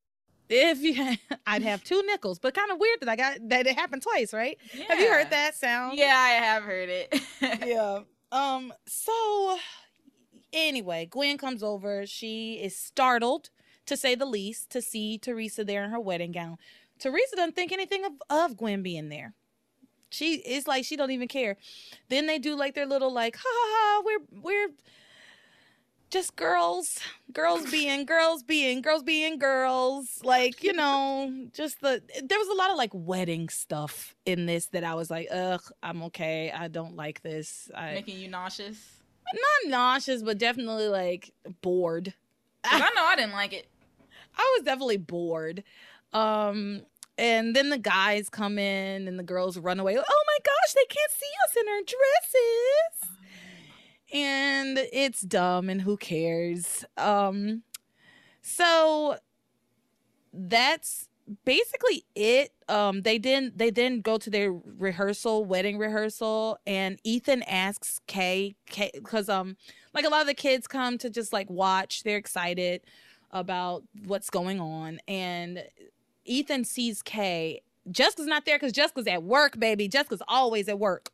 If you had, I'd have two nickels, but kind of weird that I got that it happened twice, right? Yeah. Have you heard that sound? Yeah, I have heard it. Yeah. Um. So anyway, Gwen comes over. She is startled, to say the least, to see Teresa there in her wedding gown. Teresa doesn't think anything of, of Gwen being there. She it's like she don't even care. Then they do like their little like ha ha ha. We're we're. Just girls, girls being girls being girls being girls. Like, you know, just the, there was a lot of like wedding stuff in this that I was like, ugh, I'm okay. I don't like this. I, Making you nauseous? Not nauseous, but definitely like bored. I know I didn't like it. I was definitely bored. Um, and then the guys come in and the girls run away. Oh my gosh, they can't see us in our dresses. And it's dumb and who cares? Um, so that's basically it. Um, they didn't, they didn't go to their rehearsal, wedding rehearsal. And Ethan asks Kay, Kay, cause, um, like a lot of the kids come to just like watch, they're excited about what's going on. And Ethan sees Kay. Jessica's not there cause Jessica's at work, baby. Jessica's always at work.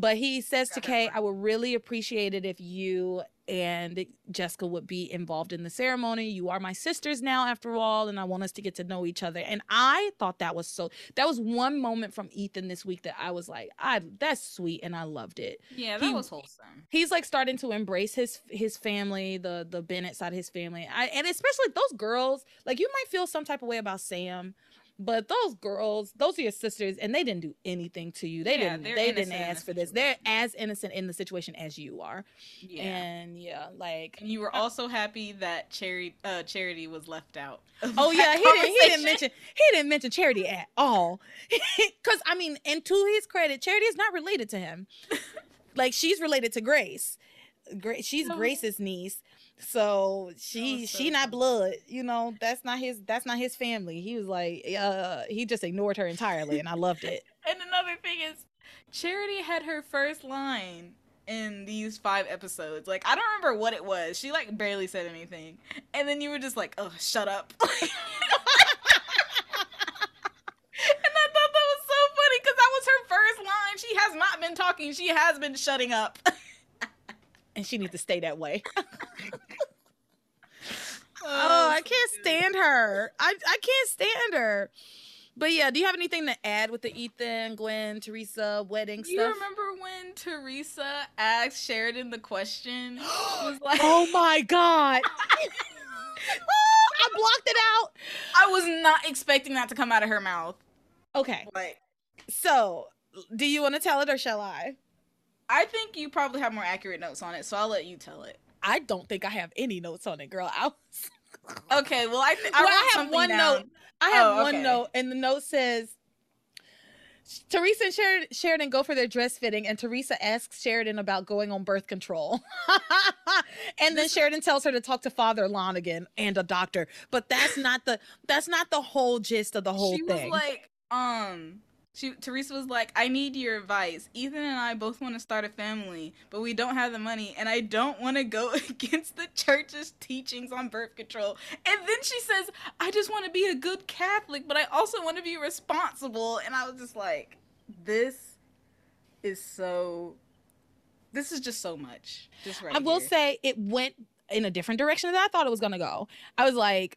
But he says to Kay, I would really appreciate it if you and Jessica would be involved in the ceremony. You are my sisters now, after all, and I want us to get to know each other. And I thought that was so, that was one moment from Ethan this week that I was like, I that's sweet, and I loved it. Yeah, that he, was wholesome. He's like starting to embrace his his family, the the Bennett side of his family. I, and especially those girls, like you might feel some type of way about Sam, but those girls, those are your sisters, and they didn't do anything to you. They yeah, didn't. They didn't ask for this. They're as innocent in the situation as you are. Yeah. And yeah, like. And you were also happy that Charity, uh, Charity was left out. Oh yeah, he didn't. He didn't mention. He didn't mention Charity at all. Because I mean, and to his credit, Charity is not related to him. Like she's related to Grace. Grace, she's oh. Grace's niece. So she so she funny. Not blood, you know, that's not his that's not his family. He was like, uh, he just ignored her entirely, and I loved it. And another thing is, Charity had her first line in these five episodes. Like, I don't remember what it was. She like barely said anything, and then you were just like, oh, shut up. And I thought that was so funny because that was her first line. She has not been talking. She has been shutting up. And she needs to stay that way. oh, oh, I can't stand her. I, I can't stand her. But yeah, do you have anything to add with the Ethan, Gwen, Teresa wedding stuff? You remember when Teresa asked Sheridan the question? Was like, oh my God. I blocked it out. I was not expecting that to come out of her mouth. Okay. Like, so do you want to tell it or shall I? I think you probably have more accurate notes on it, so I'll let you tell it. I don't think I have any notes on it, girl. I was... Okay, well, I th- I, well, I have one down. note. I have oh, one okay. note, and the note says, Teresa and Sher- Sheridan go for their dress fitting, and Teresa asks Sheridan about going on birth control. And then Sheridan tells her to talk to Father Lonigan and a doctor, but that's not the that's not the whole gist of the whole she thing. She was like, um... She, Teresa was like, I need your advice. Ethan and I both want to start a family, but we don't have the money, and I don't want to go against the church's teachings on birth control. And then she says, I just want to be a good Catholic, but I also want to be responsible. And I was just like, this is so, this is just so much. Just right I will here. say it went in a different direction than I thought it was going to go. I was like,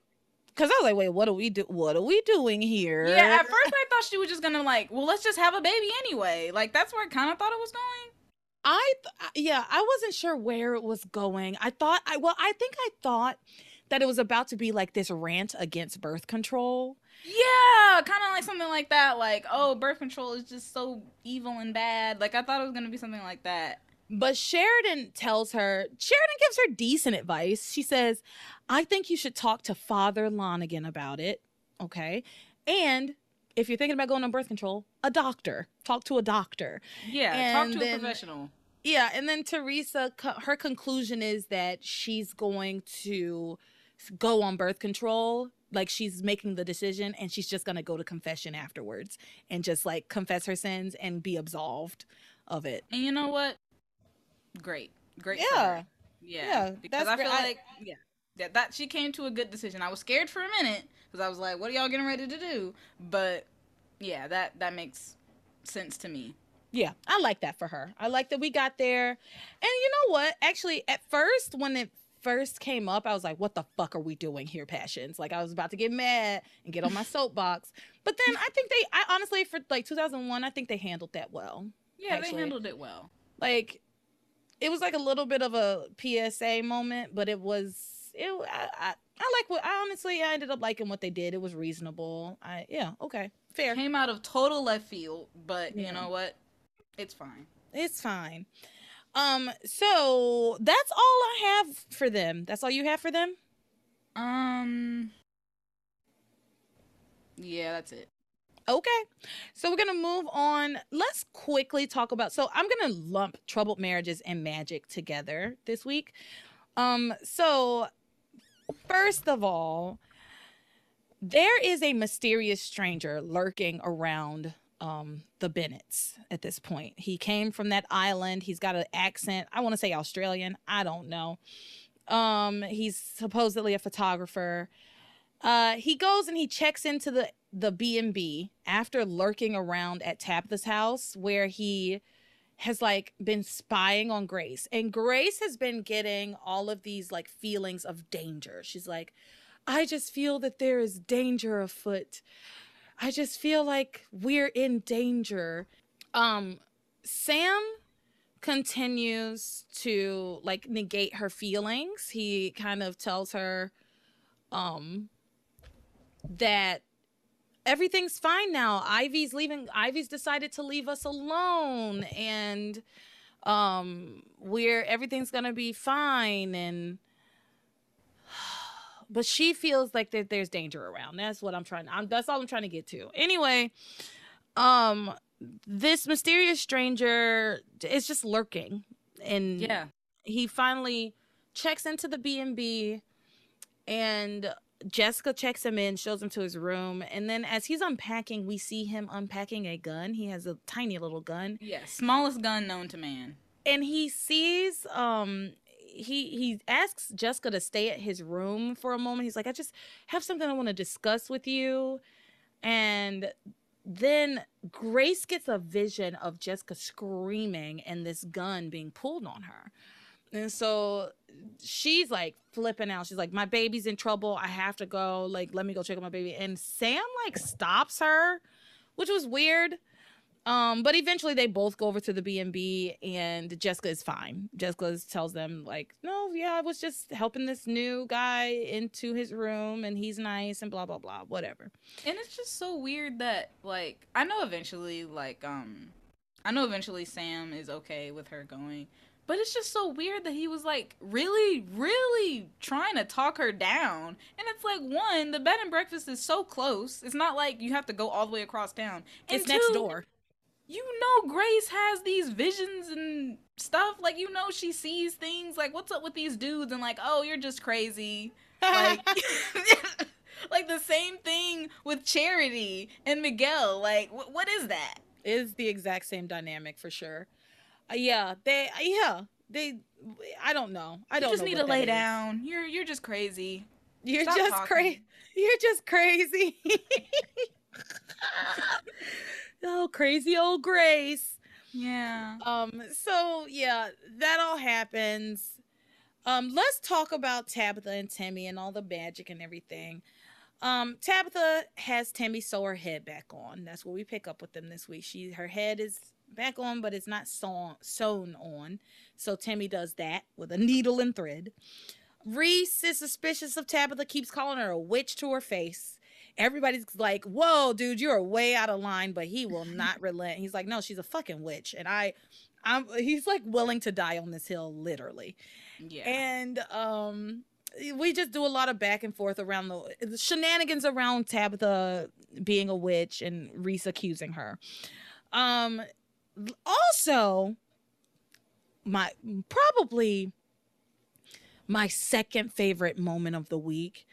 Cause I was like, wait, what do we do? What are we doing here? Yeah, at first I thought she was just gonna like, well, let's just have a baby anyway. Like that's where I kind of thought it was going. I, th yeah, I wasn't sure where it was going. I thought, I well, I think I thought that it was about to be like this rant against birth control. Yeah, kind of like something like that. Like, oh, birth control is just so evil and bad. Like, I thought it was going to be something like that. But Sheridan tells her, Sheridan gives her decent advice. She says, I think you should talk to Father Lonigan about it. Okay. And if you're thinking about going on birth control, a doctor. Talk to a doctor. Yeah, and talk to then, a professional. Yeah, and then Teresa, her conclusion is that she's going to go on birth control. Like, she's making the decision, and she's just going to go to confession afterwards and just, like, confess her sins and be absolved of it. And you know what? Great. Great. Yeah. Yeah. yeah. Because I feel great. like, I, yeah. That, that she came to a good decision. I was scared for a minute because I was like, what are y'all getting ready to do? But yeah, that that makes sense to me. Yeah, I like that for her. I like that we got there. And you know what? Actually, at first, when it first came up, I was like, what the fuck are we doing here, Passions? Like, I was about to get mad and get on my soapbox. But then I think they, I honestly, for like two thousand one, I think they handled that well. Yeah, actually. They handled it well. Like, it was like a little bit of a P S A moment, but it was... It, I, I, I like what I honestly I ended up liking what they did. It was reasonable. I yeah okay fair. Came out of total left field, but yeah. You know what? It's fine. It's fine. Um. So that's all I have for them. That's all you have for them. Um. Yeah, that's it. Okay, so we're gonna move on. Let's quickly talk about. So I'm gonna lump troubled marriages and magic together this week. Um. So. First of all, there is a mysterious stranger lurking around um, the Bennetts at this point. He came from that island. He's got an accent. I want to say Australian. I don't know. Um, he's supposedly a photographer. Uh, he goes and he checks into the, the B and B after lurking around at Tabitha's house where he... has like been spying on Grace, and Grace has been getting all of these like feelings of danger. She's like, I just feel that there is danger afoot. I just feel like we're in danger. Um, Sam continues to like negate her feelings. He kind of tells her um, that everything's fine now. Ivy's leaving. Ivy's decided to leave us alone, and um, we're everything's gonna be fine. And but she feels like that there's danger around. That's what I'm trying. I'm, that's all I'm trying to get to. Anyway, um, this mysterious stranger is just lurking, and yeah, he finally checks into the B and B, and. Jessica checks him in, shows him to his room, and then as he's unpacking, we see him unpacking a gun. He has a tiny little gun. Yes, smallest gun known to man. And he sees, um, he he asks Jessica to stay at his room for a moment. He's like, I just have something I want to discuss with you. And then Grace gets a vision of Jessica screaming and this gun being pulled on her. And so she's like flipping out. She's like, my baby's in trouble. I have to go. Like, let me go check on my baby. And Sam like stops her, which was weird. Um, but eventually they both go over to the B and B, and Jessica is fine. Jessica tells them like, no, yeah, I was just helping this new guy into his room, and he's nice and blah, blah, blah, whatever. And it's just so weird that like, I know eventually like, um, I know eventually Sam is okay with her going. But it's just so weird that he was, like, really, really trying to talk her down. And it's like, one, the bed and breakfast is so close. It's not like you have to go all the way across town. And it's two, next door. You know Grace has these visions and stuff. Like, you know she sees things. Like, what's up with these dudes? And like, oh, you're just crazy. Like, like the same thing with Charity and Miguel. Like, wh what is that? It is the exact same dynamic for sure. Yeah, they, yeah, they, I don't know. I don't know. You just need to lay down. You're, you're just crazy. You're just crazy. You're just crazy. Oh, crazy old Grace. Yeah. Um, so yeah, that all happens. Um, let's talk about Tabitha and Timmy and all the magic and everything. Um, Tabitha has Timmy sew her head back on. That's what we pick up with them this week. She, her head is back on, but it's not sewn, sewn on. So Timmy does that with a needle and thread. Reese is suspicious of Tabitha, keeps calling her a witch to her face. Everybody's like, whoa, dude, you're way out of line, but he will not relent. He's like, no, she's a fucking witch. And I, I'm, he's like willing to die on this hill, literally. Yeah. And um, we just do a lot of back and forth around the, the shenanigans around Tabitha being a witch and Reese accusing her. Um, also, my, probably my second favorite moment of the week,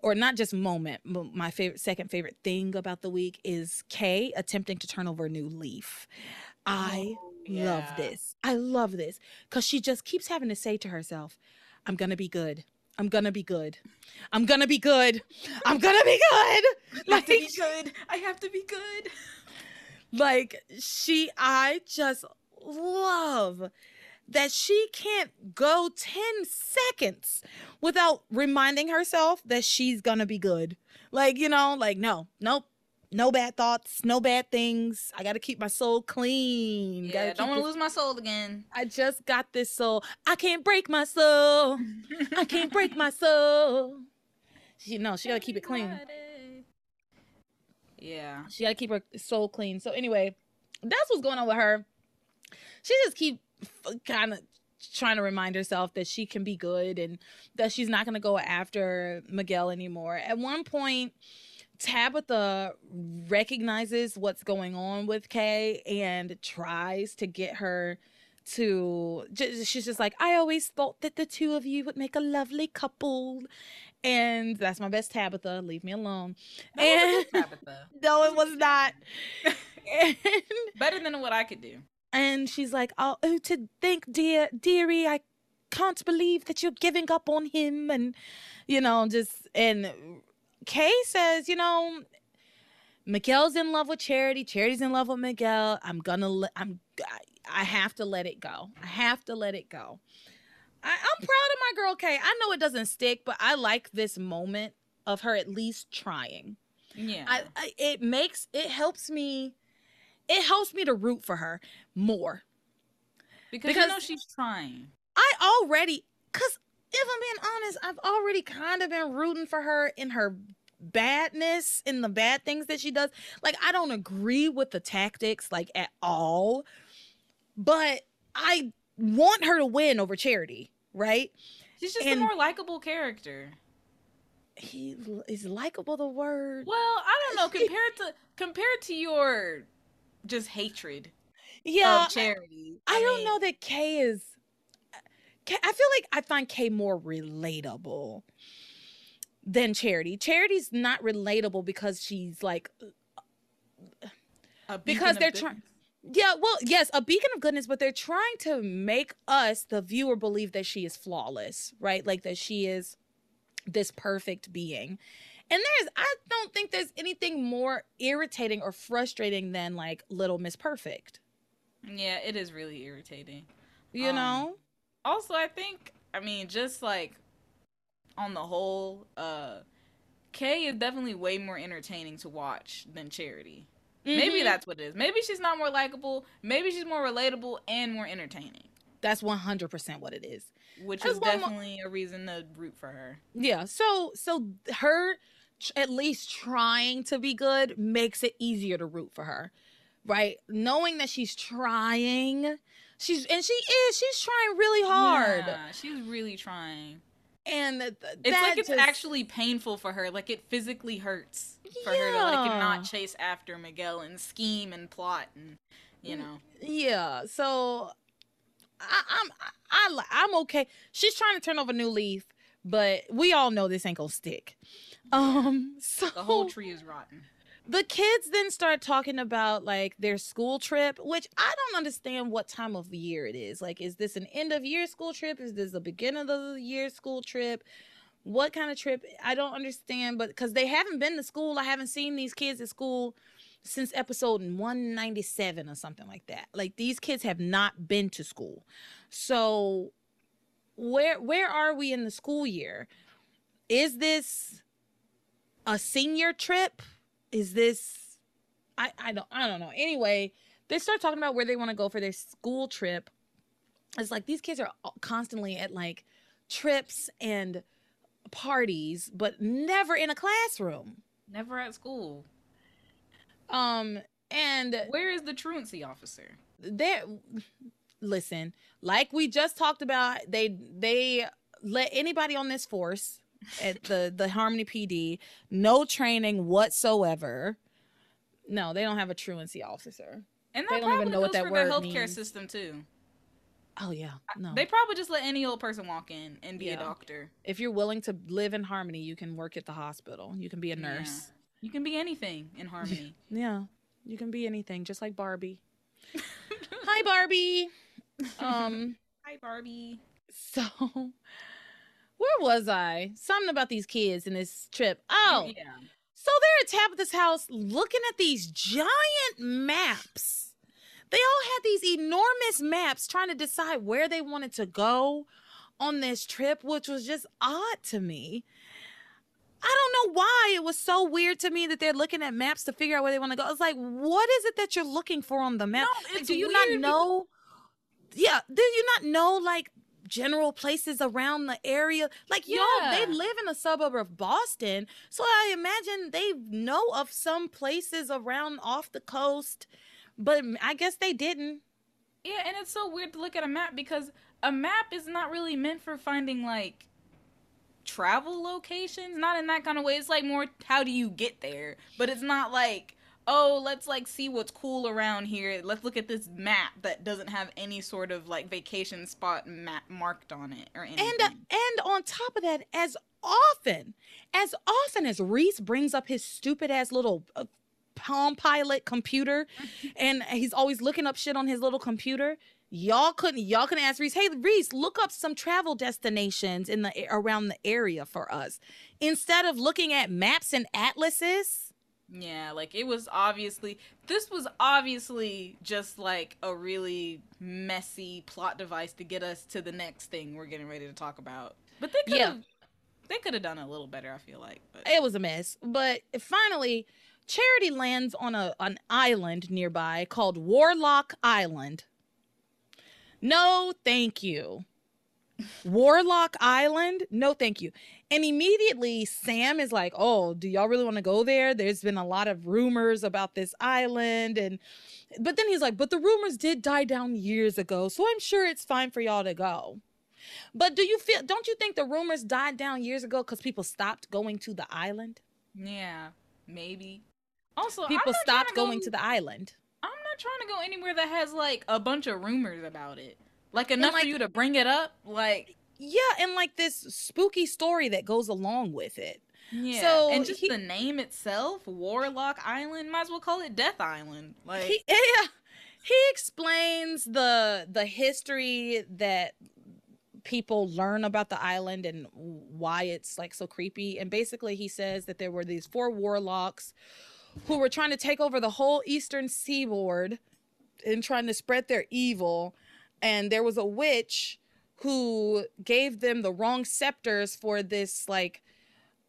or not just moment, but my favorite, second favorite thing about the week is Kay attempting to turn over a new leaf. I oh, yeah. love this. I love this because she just keeps having to say to herself, I'm going to be good. I'm going to be good. I'm going to be good. I'm going to be good. I have to be good. I have to be good. Like she, I just love that she can't go ten seconds without reminding herself that she's gonna be good. Like, you know, like, no, nope, no bad thoughts, no bad things. I gotta keep my soul clean. Yeah, gotta don't wanna this... lose my soul again. I just got this soul. I can't break my soul. I can't break my soul. She, no, she gotta keep it clean. Yeah. She gotta keep her soul clean. So anyway, that's what's going on with her. She just keep kind of trying to remind herself that she can be good and that she's not going to go after Miguel anymore. At one point, Tabitha recognizes what's going on with Kay and tries to get her to, she's just like, I always thought that the two of you would make a lovely couple. And that's my best Tabitha. Leave me alone. That and Tabitha. No, it was not. And better than what I could do. And she's like, oh, oh, to think, dear, dearie, I can't believe that you're giving up on him. And, you know, just, and Kay says, you know, Miguel's in love with Charity. Charity's in love with Miguel. I'm gonna, I'm, I have to let it go. I have to let it go. I, I'm proud of my girl, Kay. I know it doesn't stick, but I like this moment of her at least trying. Yeah. I, I, it makes, it helps me. It helps me to root for her more. Because, because you know she's trying. I already, because if I'm being honest, I've already kind of been rooting for her in her badness, in the bad things that she does. Like, I don't agree with the tactics, like, at all. But I want her to win over Charity, right? She's just and a more likable character. He is likable, the word. Well, I don't know. Compared to compared to your... just hatred yeah of Charity. I, I, I don't mean, know that Kay is Kay, I feel like I find Kay more relatable than Charity. Charity's not relatable because she's like a because they're trying yeah well yes a beacon of goodness, but they're trying to make us the viewer believe that she is flawless, right? Like that she is this perfect being. And there's, I don't think there's anything more irritating or frustrating than like Little Miss Perfect. Yeah, it is really irritating. You um, know? Also, I think, I mean, just like on the whole, uh, Kay is definitely way more entertaining to watch than Charity. Mm-hmm. Maybe that's what it is. Maybe she's not more likable. Maybe she's more relatable and more entertaining. That's one hundred percent what it is. Which that's is definitely a reason to root for her. Yeah. So, so her... at least trying to be good makes it easier to root for her, right? Knowing that she's trying, she's and she is, she's trying really hard. Yeah, she's really trying. And th th it's like just... it's actually painful for her. Like it physically hurts for yeah. her to like not chase after Miguel and scheme and plot and, you know. Yeah. So I, I'm I I'm okay. She's trying to turn over a new leaf, but we all know this ain't gonna stick. Um, so the whole tree is rotten. The kids then start talking about like their school trip, which I don't understand what time of year it is. Like, is this an end of year school trip? Is this a beginning of the year school trip? What kind of trip? I don't understand, but because they haven't been to school, I haven't seen these kids at school since episode one ninety-seven or something like that. Like these kids have not been to school. So where, where are we in the school year? Is this a senior trip? Is this I I don't I don't know. Anyway, they start talking about where they want to go for their school trip. It's like these kids are constantly at like trips and parties, but never in a classroom. Never at school. Um, and where is the truancy officer? There, listen, like we just talked about, they they let anybody on this force at the the Harmony P D, no training whatsoever. No, they don't have a truancy officer, and that they don't even know what that word means. The healthcare system too. Oh yeah, no. They probably just let any old person walk in and be yeah. a doctor. If you're willing to live in Harmony, you can work at the hospital. You can be a nurse. Yeah. You can be anything in Harmony. Yeah, you can be anything, just like Barbie. Hi, Barbie. Um, Hi, Barbie. So, where was I? Something about these kids and this trip. Oh, yeah. So they're at Tabitha's house looking at these giant maps. They all had these enormous maps trying to decide where they wanted to go on this trip, which was just odd to me. I don't know why it was so weird to me that they're looking at maps to figure out where they want to go. I was like, what is it that you're looking for on the map? No, like, do you weird. not know? Yeah. Do you not know, like, general places around the area? Like, yeah. Y'all, they live in a suburb of Boston. So I imagine they know of some places around off the coast. But I guess they didn't. Yeah, and it's so weird to look at a map because a map is not really meant for finding, like, travel locations. Not in that kind of way. It's, like, more how do you get there. But it's not like, oh, let's, like, see what's cool around here. Let's look at this map that doesn't have any sort of, like, vacation spot map marked on it or anything. And, uh, and on top of that, as often, as often as Reese brings up his stupid-ass little... Uh, Palm Pilot computer, and he's always looking up shit on his little computer. Y'all couldn't y'all couldn't ask Reese, hey Reese, look up some travel destinations in the around the area for us, instead of looking at maps and atlases. Yeah, like it was obviously this was obviously just like a really messy plot device to get us to the next thing we're getting ready to talk about. But they could have yeah. they could have done a little better, I feel like. But. It was a mess. But finally Charity lands on a, an island nearby called Warlock Island. No, thank you. Warlock Island? No, thank you. And immediately Sam is like, oh, do y'all really want to go there? There's been a lot of rumors about this island. And But then he's like, but the rumors did die down years ago, so I'm sure it's fine for y'all to go. But do you feel? Don't you think the rumors died down years ago because people stopped going to the island? Yeah, maybe. Also, people stopped going to the island. I'm not trying to go anywhere that has, like, a bunch of rumors about it. Like, enough for you to bring it up? Like, yeah, and, like, this spooky story that goes along with it. Yeah, so and just he, the name itself, Warlock Island, might as well call it Death Island. Like, he, yeah, he explains the the history that people learn about the island and why it's, like, so creepy. And basically he says that there were these four warlocks who were trying to take over the whole eastern seaboard and trying to spread their evil. And there was a witch who gave them the wrong scepters for this, like,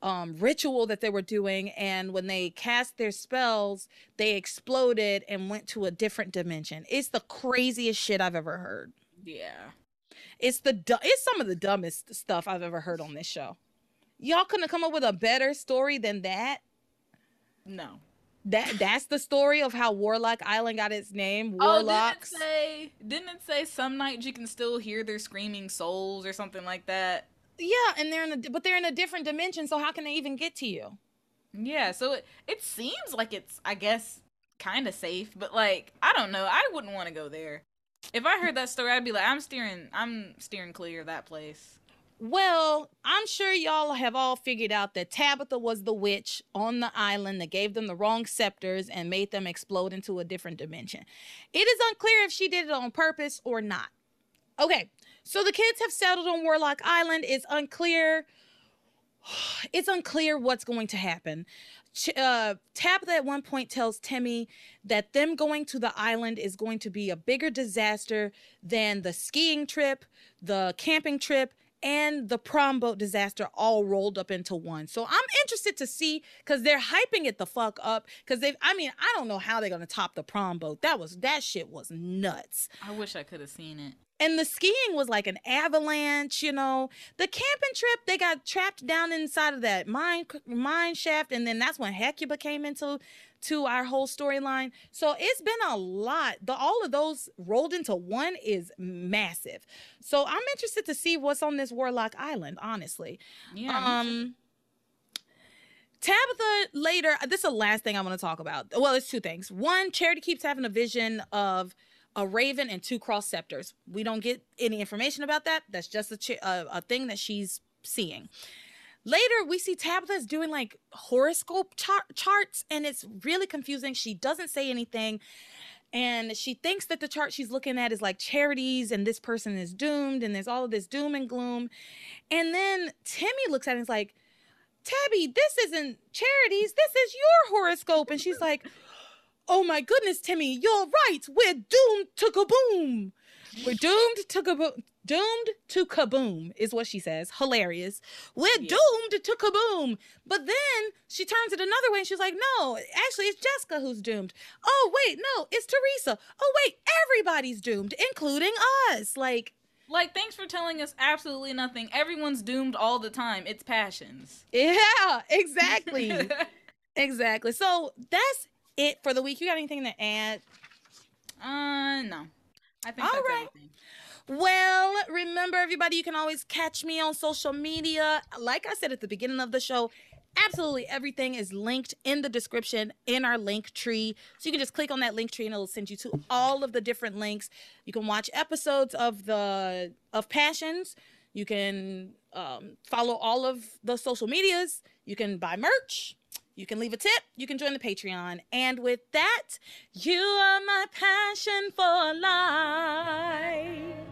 um, ritual that they were doing. And when they cast their spells, they exploded and went to a different dimension. It's the craziest shit I've ever heard. Yeah. It's the it's some of the dumbest stuff I've ever heard on this show. Y'all couldn't have come up with a better story than that? No. That that's the story of how Warlock Island got its name. Warlocks. Oh, didn't it say, didn't it say some nights you can still hear their screaming souls or something like that? Yeah, and they're in a but they're in a different dimension, so how can they even get to you? Yeah, so it it seems like it's I guess kind of safe, but like I don't know. I wouldn't want to go there. If I heard that story, I'd be like, I'm steering, I'm steering clear of that place. Well, I'm sure y'all have all figured out that Tabitha was the witch on the island that gave them the wrong scepters and made them explode into a different dimension. It is unclear if she did it on purpose or not. Okay, so the kids have settled on Warlock Island. It's unclear. It's unclear what's going to happen. Uh, Tabitha at one point tells Timmy that them going to the island is going to be a bigger disaster than the skiing trip, the camping trip, and the prom boat disaster all rolled up into one. So I'm interested to see, because they're hyping it the fuck up. Because they've, I mean, I don't know how they're going to top the prom boat. That was, that shit was nuts. I wish I could have seen it. And the skiing was like an avalanche, you know. The camping trip, they got trapped down inside of that mine mine shaft. And then that's when Hecuba came into to our whole storyline. So it's been a lot. The, all of those rolled into one is massive. So I'm interested to see what's on this Warlock Island, honestly. Yeah. Um, Tabitha later, this is the last thing I want to talk about. Well, it's two things. One, Charity keeps having a vision of a raven and two cross scepters. We don't get any information about that. That's just a, ch- a, a thing that she's seeing. Later, we see Tabitha's doing like horoscope char- charts, and it's really confusing. She doesn't say anything, and she thinks that the chart she's looking at is like Charity's, and this person is doomed, and there's all of this doom and gloom. And then Timmy looks at it and is like, Tabby, this isn't Charity's. This is your horoscope. And she's like, oh my goodness, Timmy, you're right. We're doomed to kaboom. We're doomed to kaboom. Doomed to kaboom is what she says. Hilarious. We're yeah. doomed to kaboom. But then she turns it another way and she's like, no, actually it's Jessica who's doomed. Oh wait, no, it's Teresa. Oh wait, everybody's doomed, including us. Like, like thanks for telling us absolutely nothing. Everyone's doomed all the time. It's Passions. Yeah, exactly. Exactly. So that's it for the week. You got anything to add? Uh, no. I think all that's right. Everything. Well, remember everybody, you can always catch me on social media. Like I said at the beginning of the show, absolutely everything is linked in the description in our link tree. So you can just click on that link tree and it'll send you to all of the different links. You can watch episodes of the of Passions. You can um, follow all of the social medias. You can buy merch. You can leave a tip. You can join the Patreon. And with that, you are my passion for life.